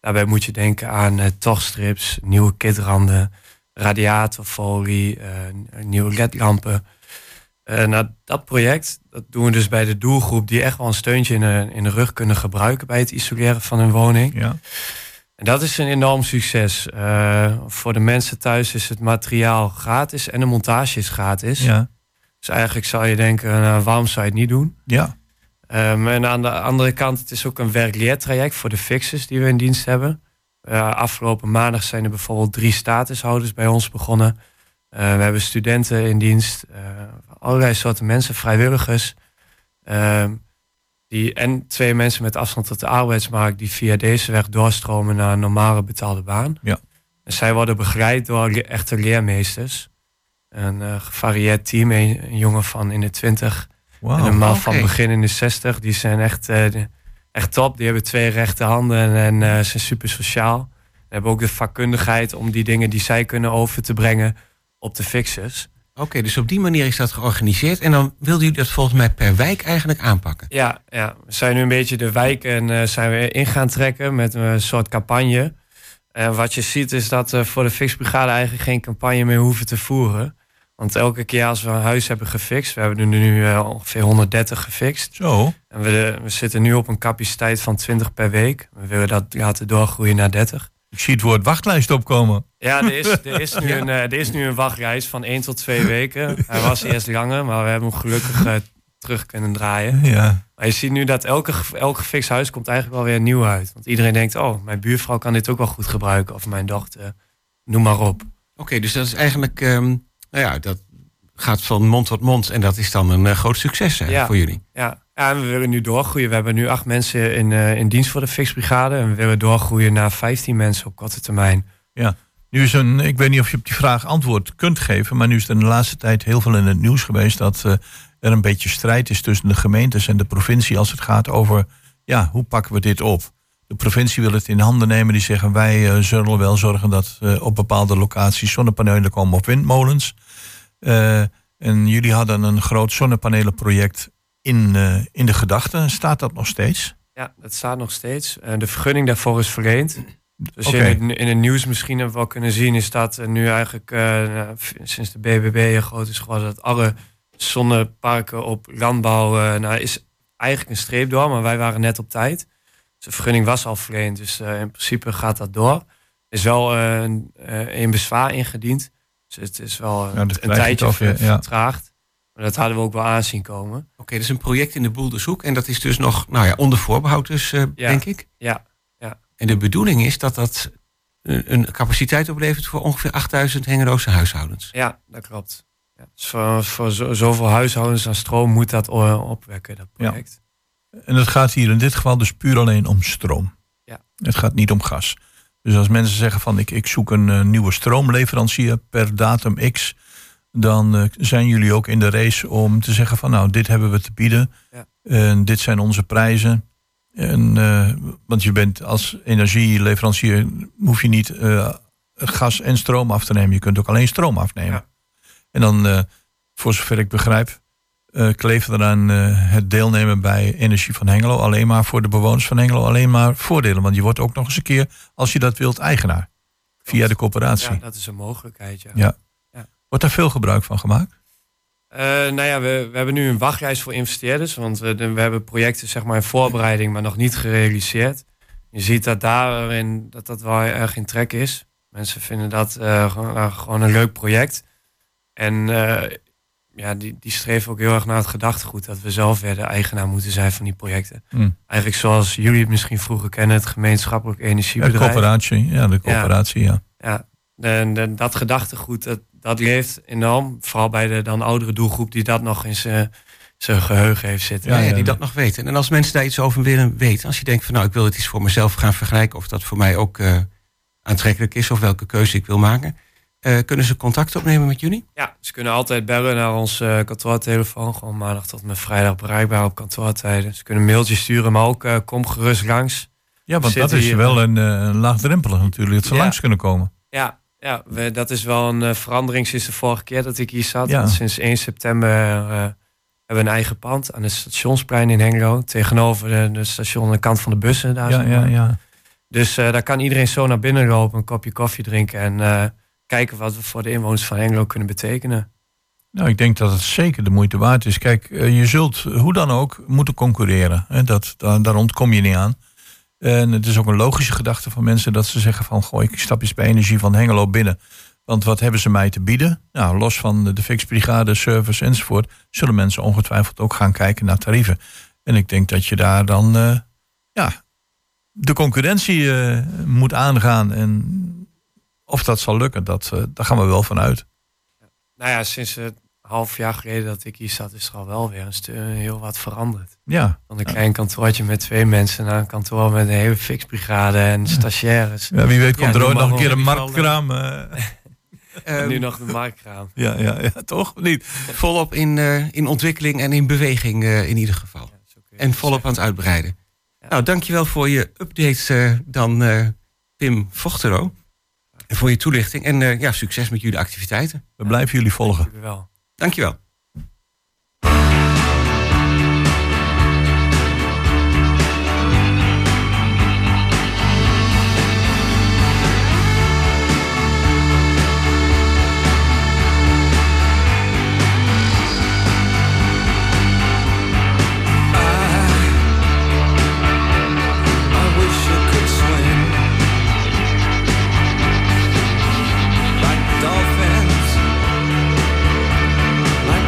Daarbij moet je denken aan tochtstrips, nieuwe kitranden, radiatorfolie, nieuwe ledlampen. Dat project, dat doen we dus bij de doelgroep die echt wel een steuntje in de rug kunnen gebruiken bij het isoleren van hun woning. Ja. En dat is een enorm succes. Voor de mensen thuis is het materiaal gratis en de montage is gratis. Ja. Dus eigenlijk zou je denken, waarom zou je het niet doen? Ja. En aan de andere kant, het is ook een werk-leertraject voor de fixers die we in dienst hebben. Afgelopen maandag zijn er bijvoorbeeld 3 statushouders bij ons begonnen. We hebben studenten in dienst, allerlei soorten mensen, vrijwilligers. En 2 mensen met afstand tot de arbeidsmarkt die via deze weg doorstromen naar een normale betaalde baan. Ja. En zij worden begeleid door echte leermeesters. Een gevarieerd team, een jongen van in de 20. Wow, en een man van begin in de 60. Die zijn echt top. Die hebben 2 rechterhanden en zijn super sociaal. Ze hebben ook de vakkundigheid om die dingen die zij kunnen over te brengen op de fixers. Oké, dus op die manier is dat georganiseerd. En dan wilden jullie dat volgens mij per wijk eigenlijk aanpakken. Ja. We zijn nu een beetje de wijk en zijn we in gaan trekken met een soort campagne. Wat je ziet is dat we voor de fixbrigade eigenlijk geen campagne meer hoeven te voeren. Want elke keer als we een huis hebben gefixt, we hebben er nu ongeveer 130 gefixt. Zo. En we zitten nu op een capaciteit van 20 per week. We willen dat laten doorgroeien naar 30. Ik zie het woord wachtlijst opkomen. Ja, er is nu een wachtlijst van 1 tot 2 weken. Hij was eerst langer, maar we hebben hem gelukkig terug kunnen draaien. Ja. Maar je ziet nu dat elk gefixt huis komt eigenlijk wel weer nieuw uit. Want iedereen denkt, mijn buurvrouw kan dit ook wel goed gebruiken. Of mijn dochter, noem maar op. Oké, dus dat is eigenlijk, dat gaat van mond tot mond. En dat is dan een groot succes voor jullie. Ja. Ja, en we willen nu doorgroeien. We hebben nu 8 mensen in dienst voor de fixbrigade. En we willen doorgroeien naar 15 mensen op korte termijn. Ja, nu is ik weet niet of je op die vraag antwoord kunt geven, maar nu is er in de laatste tijd heel veel in het nieuws geweest dat er een beetje strijd is tussen de gemeentes en de provincie als het gaat over, hoe pakken we dit op? De provincie wil het in handen nemen. Die zeggen, wij zullen wel zorgen dat op bepaalde locaties zonnepanelen komen op windmolens. En jullie hadden een groot zonnepanelenproject in de gedachten. Staat dat nog steeds? Ja, dat staat nog steeds. De vergunning daarvoor is verleend. Dus in het nieuws misschien hebben we wel kunnen zien, is dat nu eigenlijk sinds de BBB groot is geworden, dat alle zonneparken op landbouw, is eigenlijk een streep door, maar wij waren net op tijd. Dus de vergunning was al verleend, dus in principe gaat dat door. Er is wel een bezwaar ingediend. Dus het is wel een tijdje vertraagd. Maar dat hadden we ook wel aanzien komen. Oké, dat is een project in de Boeldershoek. En dat is dus nog onder voorbehoud dus, denk ik. Ja, ja. En de bedoeling is dat dat een capaciteit oplevert voor ongeveer 8000 Hengeloze huishoudens. Ja, dat klopt. Ja. Dus voor zoveel huishoudens aan stroom moet dat opwekken, dat project. Ja. En dat gaat hier in dit geval dus puur alleen om stroom. Ja. Het gaat niet om gas. Dus als mensen zeggen van ik zoek een nieuwe stroomleverancier per datum X... dan zijn jullie ook in de race om te zeggen van dit hebben we te bieden. Ja. Dit zijn onze prijzen. En, want je bent als energieleverancier hoef je niet gas en stroom af te nemen. Je kunt ook alleen stroom afnemen. Ja. En dan, voor zover ik begrijp, kleeft eraan het deelnemen bij Energie van Hengelo alleen maar voor de bewoners van Hengelo alleen maar voordelen. Want je wordt ook nog eens een keer, als je dat wilt, eigenaar. Via de coöperatie. Ja, dat is een mogelijkheid, ja. Wordt daar veel gebruik van gemaakt? We hebben nu een wachtlijst voor investeerders. Want we hebben projecten in voorbereiding, maar nog niet gerealiseerd. Je ziet dat daarin dat wel erg in trek is. Mensen vinden dat gewoon een leuk project. En die streven ook heel erg naar het gedachtegoed. Dat we zelf weer de eigenaar moeten zijn van die projecten. Mm. Eigenlijk zoals jullie het misschien vroeger kennen. Het gemeenschappelijk energiebedrijf. De coöperatie. Ja. Dat gedachtegoed, dat leeft enorm. Vooral bij de dan oudere doelgroep die dat nog in zijn geheugen heeft zitten. Ja, die dat nog weten. En als mensen daar iets over willen weten. Als je denkt van ik wil het iets voor mezelf gaan vergelijken. Of dat voor mij ook aantrekkelijk is. Of welke keuze ik wil maken. Kunnen ze contact opnemen met jullie? Ja, ze kunnen altijd bellen naar ons kantoortelefoon. Gewoon maandag tot en met vrijdag bereikbaar op kantoortijden. Ze kunnen mailtjes sturen, maar ook kom gerust langs. Ja, want dat is wel een laagdrempelig natuurlijk. Dat ze langs kunnen komen. Ja, dat is wel een verandering sinds de vorige keer dat ik hier zat. Ja. Sinds 1 september hebben we een eigen pand aan het Stationsplein in Hengelo. Tegenover de station aan de kant van de bussen. Daar Dus daar kan iedereen zo naar binnen lopen, een kopje koffie drinken... en kijken wat we voor de inwoners van Hengelo kunnen betekenen. Nou, ik denk dat het zeker de moeite waard is. Kijk, je zult hoe dan ook moeten concurreren. Hè? Daar ontkom je niet aan. En het is ook een logische gedachte van mensen dat ze zeggen van... ik stap eens bij Energie van Hengelo binnen. Want wat hebben ze mij te bieden? Nou, los van de fixbrigade, service enzovoort... zullen mensen ongetwijfeld ook gaan kijken naar tarieven. En ik denk dat je daar dan de concurrentie moet aangaan. En of dat zal lukken, daar gaan we wel van uit. Nou ja, sinds het half jaar geleden dat ik hier zat... is er al wel weer heel wat veranderd. Ja. Van een klein kantoortje met 2 mensen... naar een kantoor met een hele fixbrigade en stagiaires. Ja, wie weet komt er ooit nog een keer een marktkraam. Nu nog de marktkraam. Ja, toch? Niet. Volop in ontwikkeling en in beweging in ieder geval. Ja, en volop aan het uitbreiden. Ja. Nou, dankjewel voor je updates Pim Vochteloo. En voor je toelichting. En succes met jullie activiteiten. We blijven jullie volgen. Dankjewel. Dankjewel. Like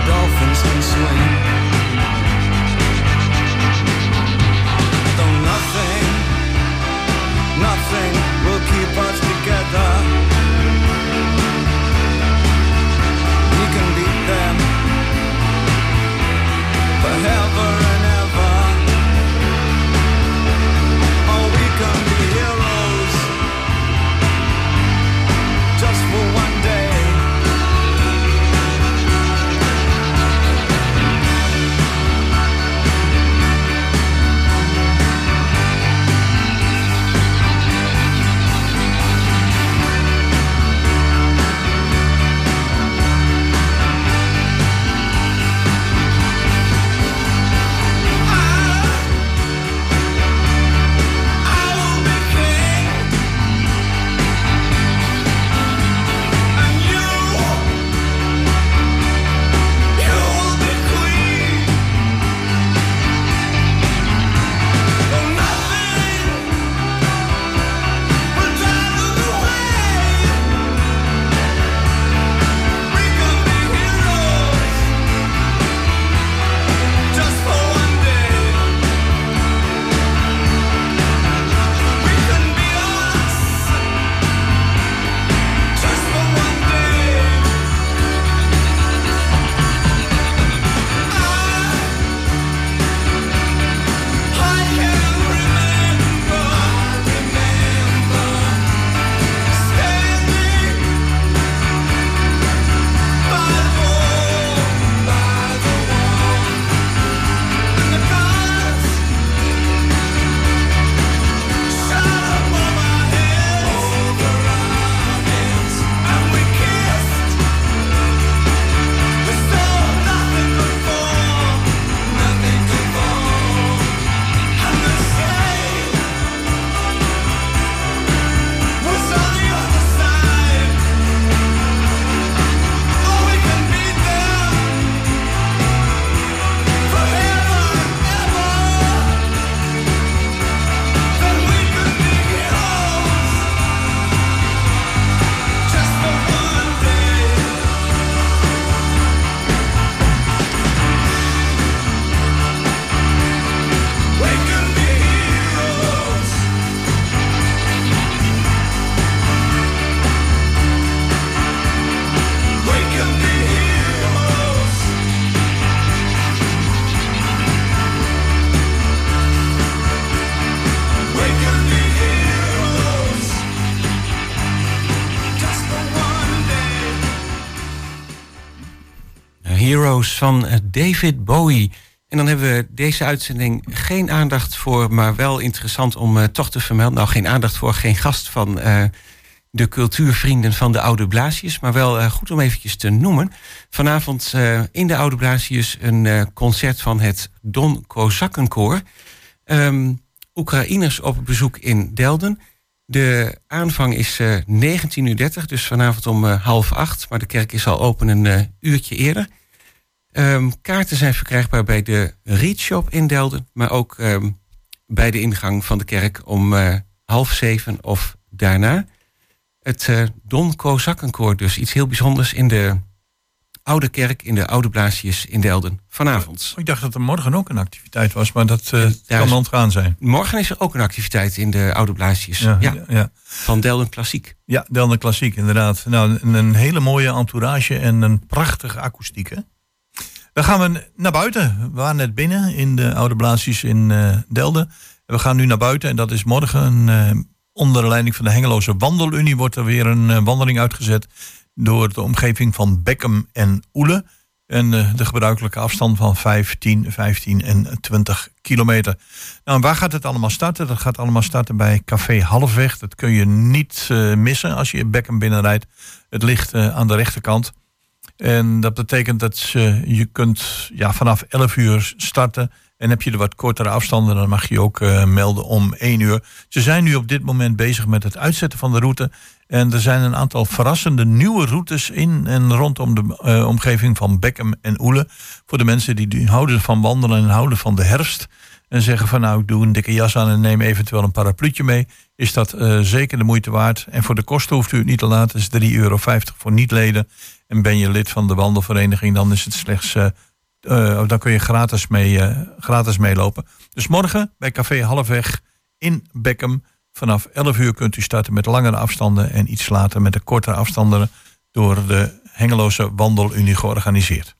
Heroes van David Bowie. En dan hebben we deze uitzending geen aandacht voor, maar wel interessant om toch te vermelden. Nou, geen aandacht voor, geen gast van de cultuurvrienden van de Oude Blasius, maar wel goed om eventjes te noemen. Vanavond in de Oude Blasius een concert van het Don Kozakkenkoor. Oekraïners op bezoek in Delden. De aanvang is 19:30, dus vanavond om 7:30. Maar de kerk is al open een uurtje eerder. Kaarten zijn verkrijgbaar bij de Readshop in Delden. Maar ook bij de ingang van de kerk om 6:30 of daarna. Het Don Kozakkenkoor, dus iets heel bijzonders in de Oude Kerk, in de Oude Blasius in Delden, vanavond. Ik dacht dat er morgen ook een activiteit was, maar dat kan ontgaan zijn. Morgen is er ook een activiteit in de Oude Blasius, ja. Van Delden Klassiek. Ja, Delden Klassiek, inderdaad. Nou, een hele mooie entourage en een prachtige akoestiek, hè? Dan gaan we naar buiten. We waren net binnen in de Oude Blasius in Delden. We gaan nu naar buiten en dat is morgen onder de leiding van de Hengeloze Wandelunie wordt er weer een wandeling uitgezet door de omgeving van Bekkum en Oele. En de gebruikelijke afstand van 5, 10, 15 en 20 kilometer. Nou, waar gaat het allemaal starten? Dat gaat allemaal starten bij Café Halfweg. Dat kun je niet missen als je Bekkum binnenrijdt. Het ligt aan de rechterkant. En dat betekent dat je kunt vanaf 11 uur starten. En heb je er wat kortere afstanden, dan mag je ook melden om 1 uur. Ze zijn nu op dit moment bezig met het uitzetten van de route. En er zijn een aantal verrassende nieuwe routes in en rondom de omgeving van Bekkum en Oele. Voor de mensen die houden van wandelen en houden van de herfst. En zeggen van nou, ik doe een dikke jas aan en neem eventueel een parapluutje mee. Is dat zeker de moeite waard. En voor de kosten hoeft u het niet te laten. Het is €3,50 voor niet-leden. En ben je lid van de wandelvereniging, dan is het slechts... dan kun je gratis meelopen. Dus morgen bij Café Halfweg in Bekkum. Vanaf 11 uur kunt u starten met langere afstanden en iets later met de kortere afstanden door de Hengeloze Wandelunie georganiseerd.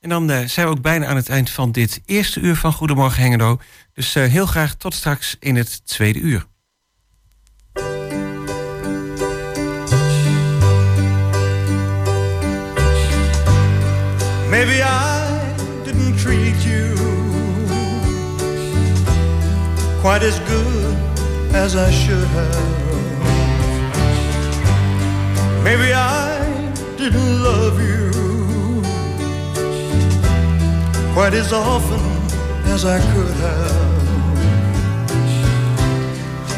En dan zijn we ook bijna aan het eind van dit eerste uur van Goedemorgen Hengelo. Dus heel graag tot straks in het tweede uur. Maybe I didn't treat you quite as good as I should have. Maybe I didn't love you quite as often as I could have.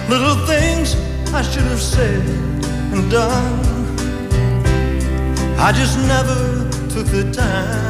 Little things I should have said and done, I just never took the time.